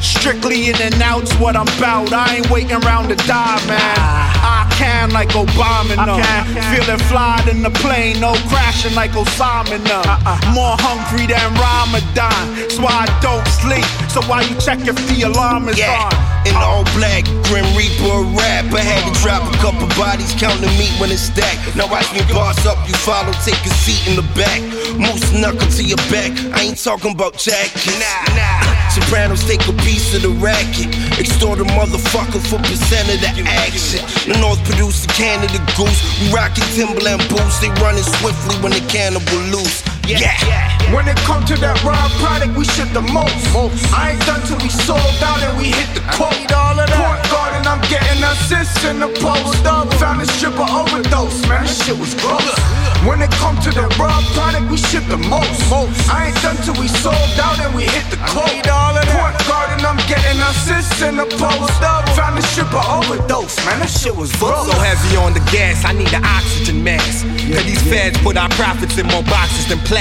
strictly in and out's what I'm about. I ain't waiting round to die, man. I can like Obama, no. I can, I can. Feeling fly in the plane, no crashing like Osama, no. Uh-uh. More hungry than Ramadan, so I don't sleep. So why you check if the alarm is yeah. on? In the all black, Grim Reaper rap. I had to drop a couple bodies, count the meat when it's stacked. Now watch me boss up, you follow, take a seat in the back. Moose knuckle to your back, I ain't talking about jackets. Nah, nah. Sopranos take a piece of the racket. Extort a motherfucker for percent of the action. The North produced the Canada Goose. We rockin' Timberland boots, they running swiftly when the cannibal loose. Yeah. Yeah. When it comes to that raw product, we shit the most. most. I ain't done till we sold out and we hit the quote. I need all of that. Port guard and I'm getting assists in the post up. Found a stripper overdose, man. This shit was gross. When it comes to the raw product, we shit the most. most. I ain't done till we sold out and we hit the quote. I need all of that. Port guard and I'm getting assists in the post up. Found a stripper overdose, man. That shit was gross. So heavy on the gas, I need an oxygen mask. Cause these feds put our profits in more boxes than plaid.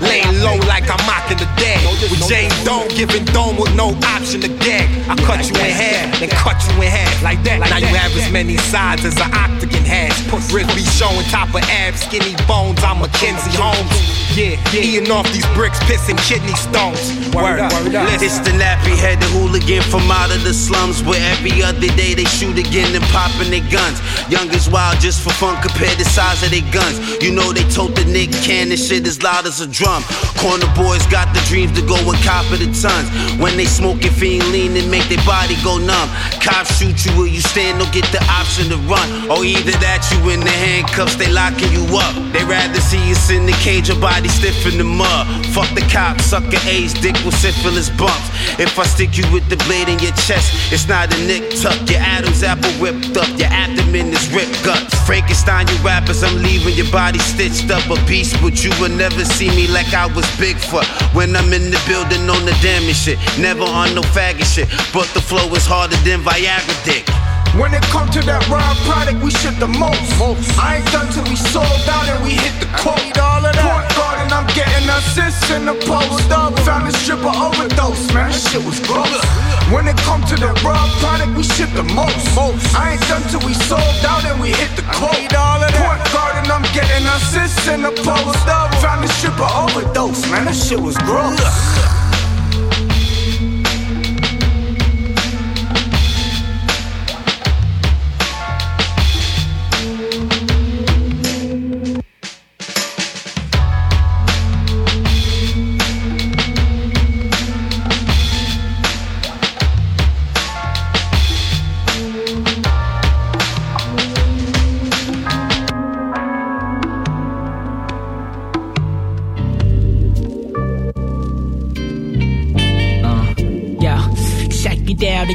Laying low like I'm mocking the dead. With Jane Doe giving dome with no option to gag. I cut you in half, then cut you in half like that. Now you have as many sides as an octagon has. Ribs be showing top of abs, skinny bones. I'm Mackenzie Holmes. Yeah, yeah. Eating off these bricks, pissing kidney stones. Word, word, word up. It's the nappy-headed hooligan from out of the slums, where every other day they shoot again and popping their guns. Young is wild just for fun, compared the size of their guns. You know they tote the Nick cannon shit as loud as a drum. Corner boys got the dreams to go and cop of the tons. When they smoking fiend lean and make their body go numb. Cops shoot you where you stand, don't get the option to run. Or either that you in the handcuffs, they locking you up. They rather see us in the cage or body stiff in the mud. Fuck the cop, sucker A's dick with syphilis bumps. If I stick you with the blade in your chest, it's not a nick tuck. Your Adam's apple whipped up, your abdomen is ripped guts. Frankenstein, you rappers, I'm leaving your body stitched up. A beast, but you will never see me like I was Bigfoot. When I'm in the building on the damage shit, never on no faggot shit. But the flow is harder than Viagra dick. When it comes to that raw product, we shit the most. most. I ain't done till we sold out and we hit the quote. I need all of that. Port guard and I'm getting assists in the post up. Found a stripper overdose, man. That shit was gross. When it comes to that raw product, we shit the most. most. I ain't done till we sold out and we hit the quote. I need all of that. Port guard and I'm getting assists in the post up. Found a stripper overdose, man. That shit was gross.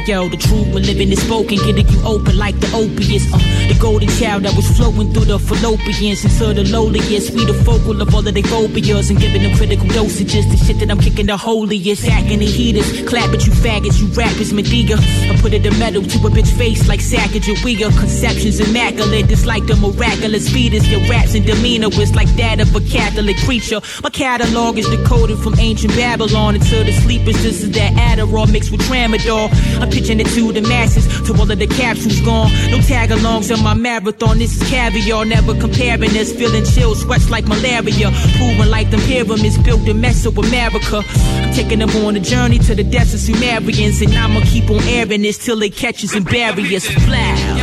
Yo, the truth we're living is spoken, getting you open like the opiates. Uh, the golden child that was flowing through the fallopians and so the lowliest. We the focal of all of the phobias and giving them critical dosages. The shit that I'm kicking the holiest, acting the heaters, clap at you faggots, you rappers, Medea. I put it in metal to a bitch face like Sackage and Weir. Conceptions immaculate, it's like the miraculous fetus. Your raps and demeanor was like that of a Catholic preacher. My catalog is decoded from ancient Babylon until the sleepers. This is that Adderall mixed with Tramadol. I'm pitching it to the masses, to all of the capsules gone. No tag-alongs in my marathon, this is caviar. Never comparing us, feeling chill, sweats like malaria. Proven like the pyramids built in Mesoamerica. I'm taking them on a journey to the depths of Sumerians, and I'ma keep on airing this till it catches and barriers. Fly.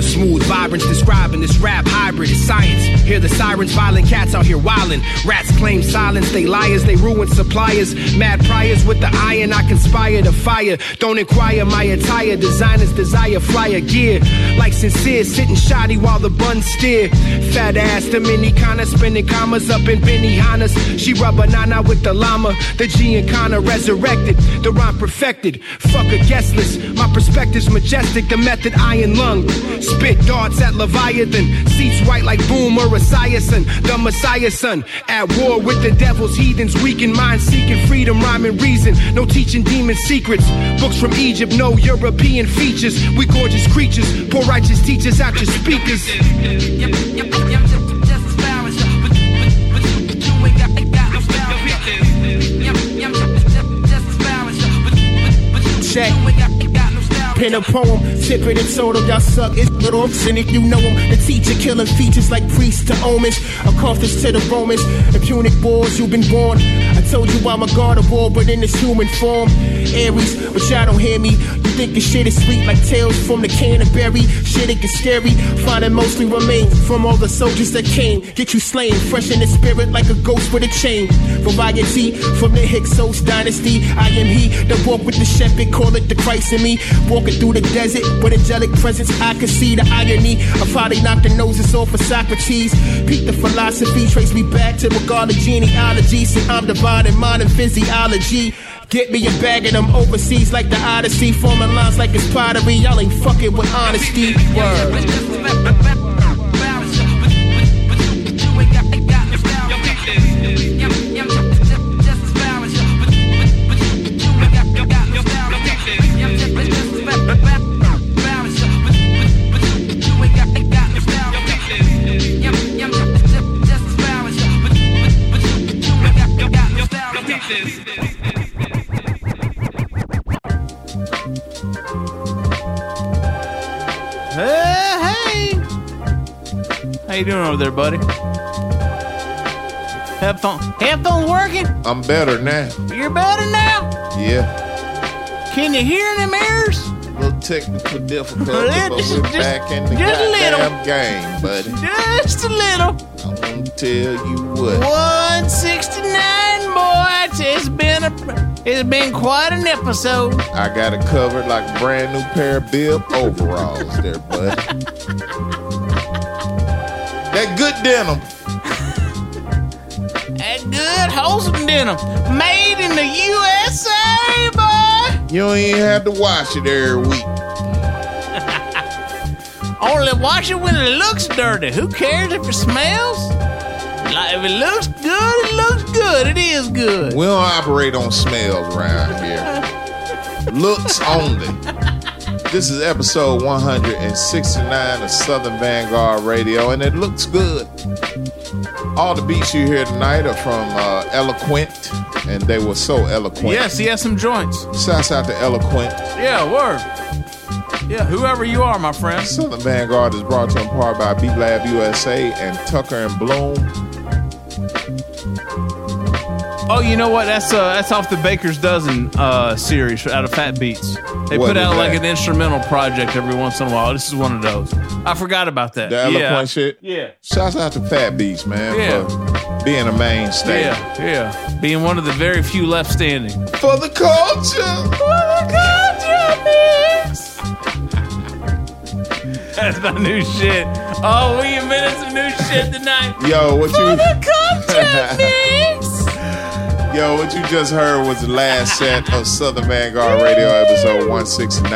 Smooth vibrance describing this rap hybrid is science. Hear the sirens, violent cats out here wildin'. Rats claim silence, they liars, they ruin suppliers. Mad priors with the iron, I conspire to fire. Don't inquire my attire, designers desire flyer gear. Like sincere, sitting shoddy while the buns steer. Fat ass, the mini kinda spinning commas up in Benny Hanna's. She rub banana with the llama, the G and Connor resurrected, the rhyme perfected. Fuck a guest list, my perspective's majestic, the method iron lung. Spit darts at Leviathan, seats white like Boom or Esiason, the Messiah son. At war with the devils, heathens, weak in mind, seeking freedom, rhyme and reason. No teaching demon secrets, books from Egypt, no European features. We gorgeous creatures, poor righteous teachers out your speakers. Check. Pen a poem, sip it and soda, y'all suck. It's little cynic, you know him. The teacher killing features like priests to omens, a accomplice to the Romans, impunic wars you've been born. I told you I'm a god of war, but in this human form. Aries, but y'all don't hear me. You think the shit is sweet like tales from the Canterbury. Shit, it gets scary. Finding mostly remains from all the soldiers that came. Get you slain, fresh in the spirit like a ghost with a chain. Variety from the Hyksos dynasty. I am he that walk with the shepherd, call it the Christ in me. Walking through the desert with angelic presence, I can see the irony of how they knocked the noses off of Socrates. Peak the philosophy, trace me back to regard of genealogy. See, I'm divine in modern physiology. Get me a bag of them overseas like the Odyssey. Forming lines like it's pottery. Y'all ain't fucking with honesty. Word. How you doing over there, buddy? Headphone, headphone working? I'm better now. You're better now? Yeah. Can you hear them ears? A little technical difficulty, but we're just, back in the goddamn game, buddy. Just a little. I'm gonna tell you what. one sixty-nine, boy. It's been a, it's been quite an episode. I got it covered like a brand new pair of bib overalls, there, buddy. That good denim. That good wholesome denim. Made in the U S A, boy. You don't even have to wash it every week. Only wash it when it looks dirty. Who cares if it smells? Like, if it looks good, it looks good. It is good. We don't operate on smells around here. Looks only. This is episode one sixty-nine of Southern Vanguard Radio, and it looks good. All the beats you hear tonight are from uh, Eloquent, and they were so eloquent. Yes, he has some joints. Shouts out to Eloquent. Yeah, word. Yeah, whoever you are, my friend. Southern Vanguard is brought to you in part by Beat Lab U S A and Tucker and Bloom. Oh, you know what? That's uh, that's off the Baker's Dozen uh, series out of Fat Beats. They what put out that? like an instrumental project every once in a while. This is one of those. I forgot about that. The eloquent yeah. shit? Yeah. Shouts out to Fat Beats, man, yeah. for being a mainstay. Yeah, yeah. Being one of the very few left standing. For the culture! For the culture, mix! That's my new shit. Oh, we invented some new shit tonight. Yo, what for you... For the culture, mix! Yo, what you just heard was the last set of Southern Vanguard Radio episode one sixty-nine.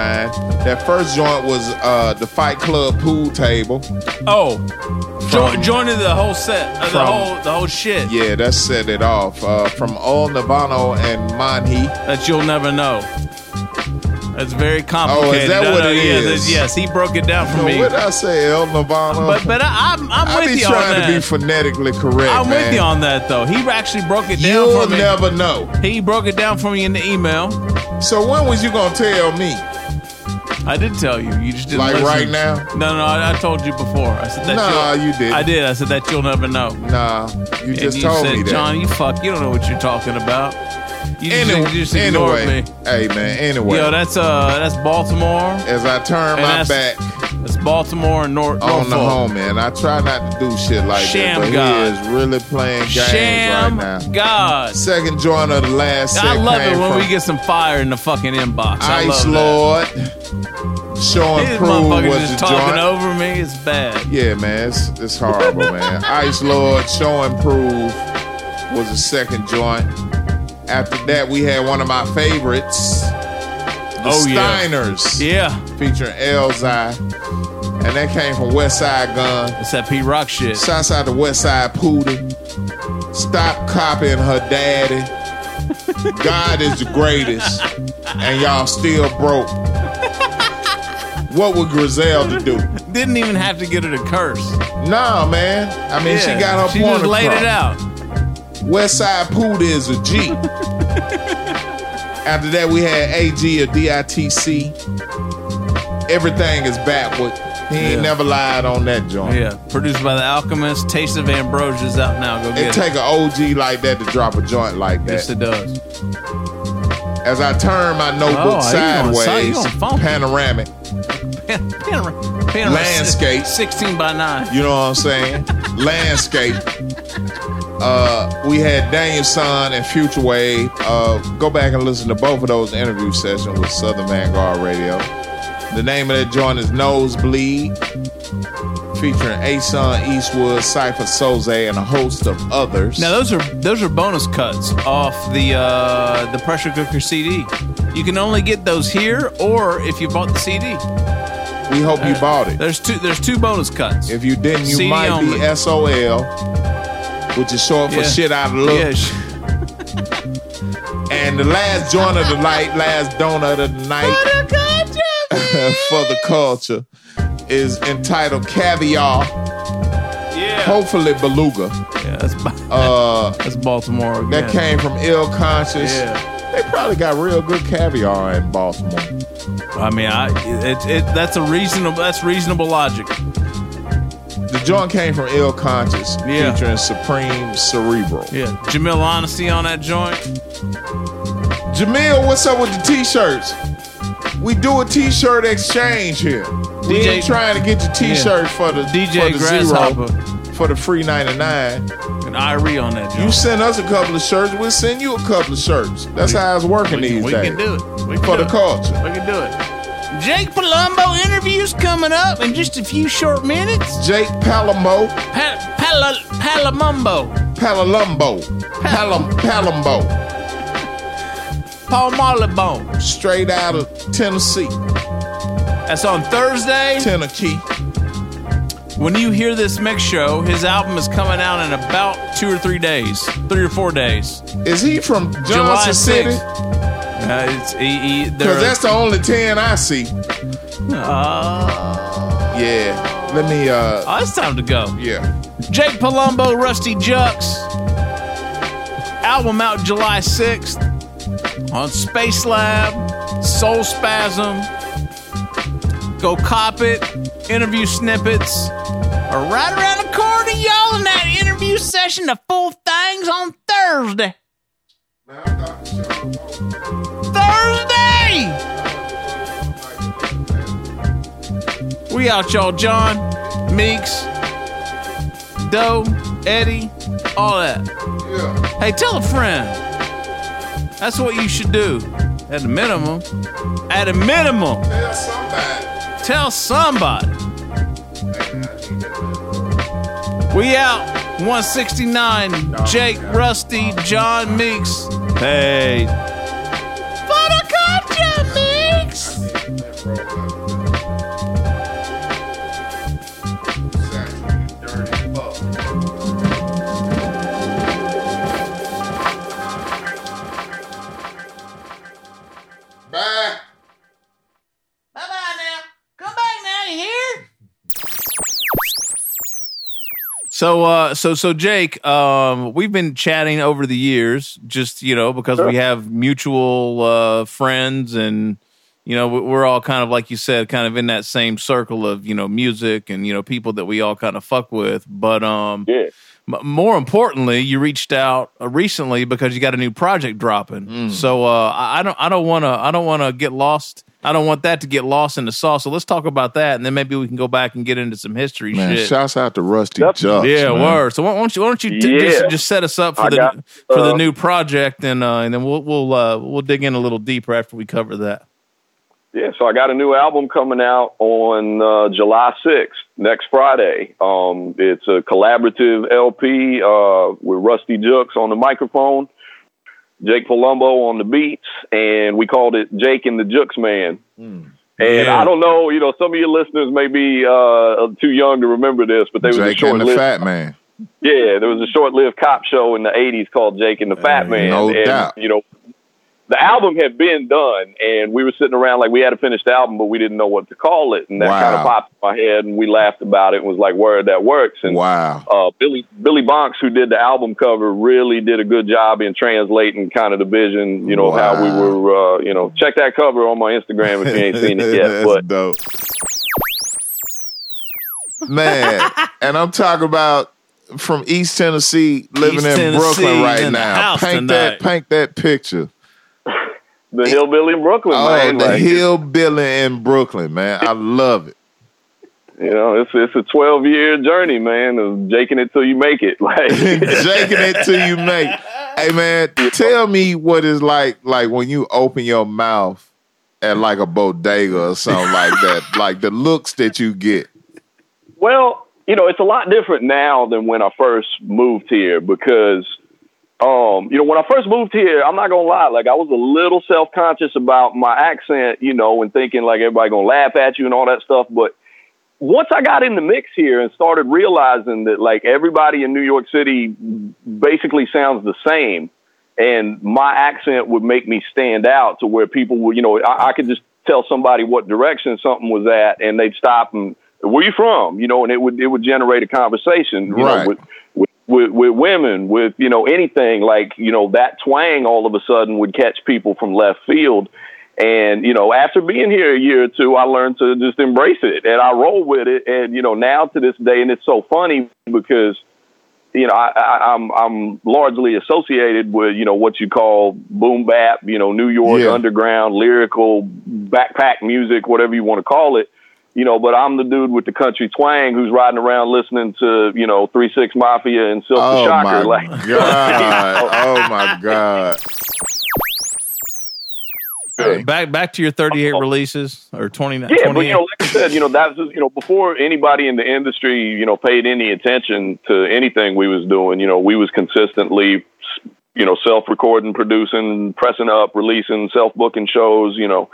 That first joint was uh, the Fight Club pool table. Oh, from, jo- joining the whole set, uh, from, the whole the whole shit. Yeah, that set it off. Uh, from Ol Navano and Manhi. That you'll never know. That's very complicated. Oh, is that no, what no, it yeah, is? Yes, he broke it down for no, me. What did I say, El Navano? But, but I, I'm, I'm with you on that. I be trying to be phonetically correct, I'm man. with you on that, though. He actually broke it down You'll for me. You'll never know. He broke it down for me in the email. So when was you going to tell me? I did tell you. You just didn't Like listen. Right now? No, no, I, I told you before. I said that. Nah, you didn't. I did. I said that you'll never know. Nah, you and just you told said, me that. John, you fuck. You don't know what you're talking about. You just, anyway, you just anyway me. Hey man, anyway. Yo, that's uh, that's Baltimore. As I turn my back, that's Baltimore and North. On Norfolk. The home, man. I try not to do shit like Sham that, but God. He is really playing games Sham right now. God. Second joint of the last. I love it when we get some fire in the fucking inbox. I Ice Lord, Sean Price was just the talking joint. Over me. It's bad. Yeah, man, it's, it's horrible, man. Ice Lord, Sean Price was the second joint. After that, we had one of my favorites, the oh, Steiners, yeah, yeah. featuring Elzai, and that came from Westside Gun. It's that Pete Rock shit. Shouts out to Westside Pootie. Stop copying her daddy. God is the greatest, and y'all still broke. What would Griselda do? Didn't even have to get her to curse. Nah, man. I mean, yeah, she got her she point across. She just laid it out. Westside Pootie is a G. After that, we had A G or D I T C. Everything is backward. He ain't yeah. never lied on that joint. Yeah. Produced by The Alchemist. Taste of Ambrosia's out now. Go get it. Take it take an O G like that to drop a joint like that. Yes, it does. As I turn my notebook oh, sideways, side, panoramic. Pan- panor- panor- Landscape. sixteen by nine. You know what I'm saying? Landscape. Uh, we had Daniel Son and Future Wave. Uh, go back and listen to both of those interview sessions with Southern Vanguard Radio. The name of that joint is Nosebleed, featuring A-Son, Eastwood, Cypher, Soze, and a host of others. Now those are those are bonus cuts off the uh, the Pressure Cooker C D. You can only get those here, or if you bought the C D. We hope uh, you bought it. There's two. There's two bonus cuts. If you didn't, you C D might only. Be S O L. Which is short for yeah. shit out of luck. Yeah. And the last joint of the night, last donut of the night for the culture, for the culture is entitled Caviar. Yeah. Hopefully Beluga. Yeah, that's, uh, that's Baltimore again. That came from Ill Conscious. Yeah. They probably got real good caviar in Baltimore. I mean, I it, it that's a reasonable that's reasonable logic. The joint came from Ill Conscious, yeah. featuring Supreme Cerebral. Yeah, Jamil Honesty on that joint. Jamil, what's up with the t-shirts? We do a t-shirt exchange here. D J, we ain't trying to get your t-shirt yeah. for the D J for the Grasshopper zero, for the free ninety-nine. And Irie on that joint. You send us a couple of shirts, we'll send you a couple of shirts. That's we, how it's working we, these we days. We can do it. We can for do the it. Culture. We can do it. Jake Palumbo interviews coming up in just a few short minutes. Jake Palumbo. Pa- pal- Palumbo. Palumbo. Palum- Palumbo. Paul Marlebone. Straight out of Tennessee. That's on Thursday. Tennessee. When you hear this mix show, his album is coming out in about two or three days. Three or four days. Is he from Johnson July City? sixth. Because uh, that's the only ten I see. Uh, yeah. Let me. Uh, oh, it's time to go. Yeah. Jake Palumbo, Rusty Jux. Album out July sixth on Space Lab, Soul Spasm. Go cop it. Interview snippets are right around the corner, y'all, in that interview session. The full thing's on Thursday. Now I'm talking to Thursday. We out, y'all. John, Meeks, Doe, Eddie, all that. Yeah. Hey, tell a friend. That's what you should do. At a minimum. At a minimum. Tell somebody. Tell somebody. We out. one sixty-nine. No, Jake, no, Rusty, no, John, Meeks. Hey. So, uh, so, so, Jake, um, we've been chatting over the years, just you know, because sure. we have mutual uh, friends, and you know, we're all kind of, like you said, kind of in that same circle of, you know, music and, you know, people that we all kind of fuck with. But um, yeah. More importantly, you reached out recently because you got a new project dropping. Mm. So uh, I don't, I don't want to, I don't want to get lost. I don't want that to get lost in the sauce. So let's talk about that, and then maybe we can go back and get into some history. Man, shit. Shouts out to Rusty Jux. Yeah, man. Word. So why don't you, why don't you t- yeah. just, just set us up for I the got, for uh, the new project, and uh, and then we'll we'll uh, we'll dig in a little deeper after we cover that. Yeah, so I got a new album coming out on uh, July sixth, next Friday. Um, it's a collaborative L P uh, with Rusty Jux on the microphone, Jake Palumbo on the beats, and we called it Jake and the Jux Man. Mm. And yeah. I don't know, you know, some of your listeners may be uh, too young to remember this, but they was Jake a short and the Fat Man. Yeah, there was a short-lived cop show in the eighties called Jake and the Fat uh, Man. No and, doubt. You know, the album had been done, and we were sitting around like we had a finished album, but we didn't know what to call it. And that wow. kind of popped in my head, and we laughed about it and was like, word, that works. And wow. uh, Billy Billy Bonks, who did the album cover, really did a good job in translating kind of the vision, you know, wow. of how we were, uh, you know, check that cover on my Instagram if you ain't seen it yet. That's but. Dope. Man, and I'm talking about from East Tennessee, living East in Tennessee, Brooklyn right now. Paint tonight. that, paint that picture. The hillbilly in Brooklyn, oh, man. The like, hillbilly in Brooklyn, man. I love it. You know, it's it's a twelve year journey, man. Of jaking it till you make it, like jaking it till you make. Hey, man, tell me what it's like, like when you open your mouth at like a bodega or something like that. Like the looks that you get. Well, you know, it's a lot different now than when I first moved here because. Um, you know, when I first moved here, I'm not going to lie, like I was a little self-conscious about my accent, you know, and thinking like everybody going to laugh at you and all that stuff. But once I got in the mix here and started realizing that like everybody in New York City basically sounds the same and my accent would make me stand out to where people would, you know, I, I could just tell somebody what direction something was at and they'd stop and where you from, you know, and it would, it would generate a conversation, you right. know, with, with With, with women, with, you know, anything like, you know, that twang all of a sudden would catch people from left field. And, you know, after being here a year or two, I learned to just embrace it and I roll with it. And, you know, now to this day, and it's so funny because, you know, I, I, I'm I'm largely associated with, you know, what you call boom bap, you know, New York yeah. underground, lyrical, backpack music, whatever you want to call it. You know, but I'm the dude with the country twang who's riding around listening to, you know, three six Mafia and Silk the Shocker. Oh, my like, God. Oh, my God. Hey. Back back to your thirty-eight oh. releases or twenty-nine. Yeah, twenty-eight. But, you know, like I said, you know, that's just, you know, before anybody in the industry, you know, paid any attention to anything we was doing, you know, we was consistently, you know, self-recording, producing, pressing up, releasing, self-booking shows, you know.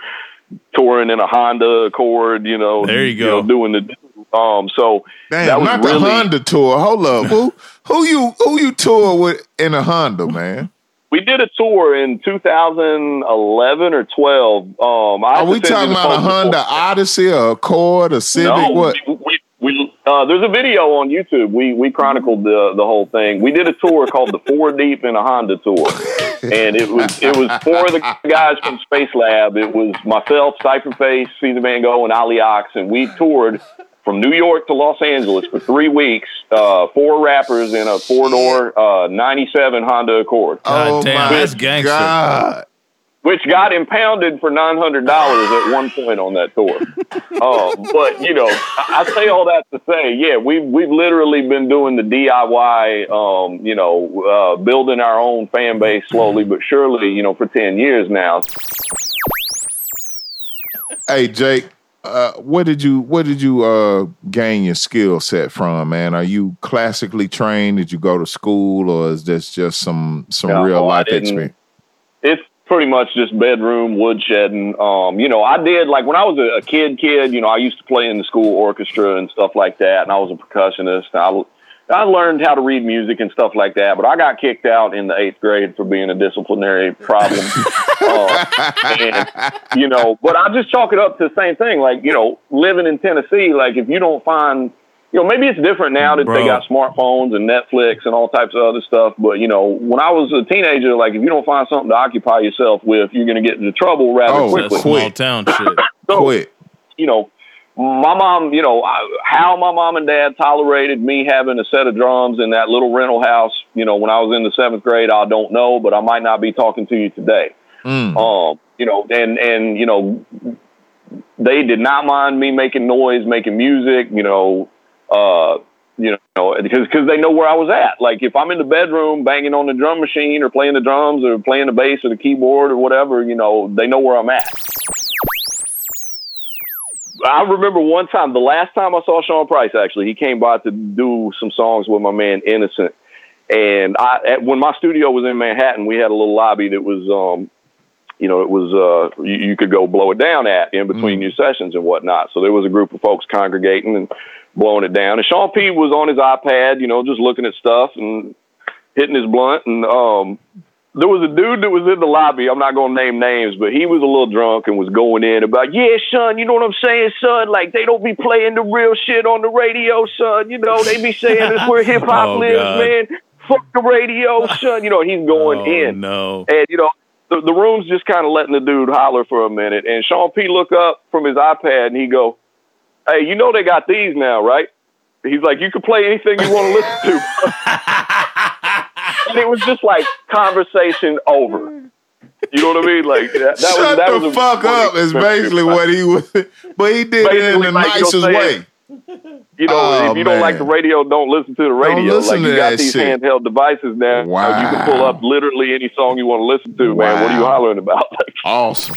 Touring in a Honda Accord, you know. There you go. You know, doing the um. So damn, that was not really... the Honda tour. Hold up, who who you who you tour with in a Honda, man? We did a tour in two thousand eleven or twelve. Um, are we talking about a Honda before. Odyssey, or Accord, or Civic? No, what? We, we, we uh, there's a video on YouTube. We we chronicled the the whole thing. We did a tour called the Four Deep in a Honda tour. And it was it was four of the guys from Space Lab. It was myself, Cypherface, Caesar Mango, and Ali Ox, and we toured from New York to Los Angeles for three weeks. Uh, four rappers in a four door uh, ninety-seven Honda Accord. Oh, oh damn, my that's gangster. God. Which got impounded for nine hundred dollars at one point on that tour. Uh, but you know, I, I say all that to say, yeah, we've we've literally been doing the D I Y, um, you know, uh, building our own fan base slowly but surely, you know, for ten years now. Hey, Jake, uh, what did you what did you uh, gain your skill set from, man? Are you classically trained? Did you go to school, or is this just some some no, real life experience? It's pretty much just bedroom woodshedding. Um, you know, I did like when I was a, a kid, kid. You know, I used to play in the school orchestra and stuff like that, and I was a percussionist. And I, I learned how to read music and stuff like that. But I got kicked out in the eighth grade for being a disciplinary problem. uh, and, you know, but I just chalk it up to the same thing. Like, you know, living in Tennessee, like if you don't find, you know, maybe it's different now that Bro. They got smartphones and Netflix and all types of other stuff. But, you know, when I was a teenager, like, if you don't find something to occupy yourself with, you're going to get into trouble rather oh, quickly. Oh, small town shit. So, quick. You know, my mom, you know, how my mom and dad tolerated me having a set of drums in that little rental house, you know, when I was in the seventh grade, I don't know, but I might not be talking to you today. Mm. Um, you know, and, and, you know, they did not mind me making noise, making music, you know, uh, you know, because, because they know where I was at. Like if I'm in the bedroom banging on the drum machine or playing the drums or playing the bass or the keyboard or whatever, you know, they know where I'm at. I remember one time, the last time I saw Sean Price, actually, he came by to do some songs with my man Innocent. And I, at, when my studio was in Manhattan, we had a little lobby that was, um, you know, it was, uh, you, you could go blow it down at in between mm. your sessions and whatnot. So there was a group of folks congregating and blowing it down. And Sean P was on his iPad, you know, just looking at stuff and hitting his blunt. And um, there was a dude that was in the lobby. I'm not going to name names, but he was a little drunk and was going in about, yeah, son, you know what I'm saying, son? Like, they don't be playing the real shit on the radio, son. You know, they be saying it's where hip-hop oh, lives, God. Man. Fuck the radio, son. You know, he's going oh, in. No. And, you know, the, the room's just kind of letting the dude holler for a minute. And Sean P look up from his iPad and he go, hey, you know they got these now, right? He's like, you can play anything you want to listen to. And it was just like conversation over. You know what I mean? Like that, that Shut was that the was fuck up is basically what he was. But he did basically, it in the like, nicest you know, way. It. You know, oh, if you man. don't like the radio, don't listen to the radio. Like you got these shit. handheld devices now. Wow. You can pull up literally any song you want to listen to, wow. man. What are you hollering about? Awesome.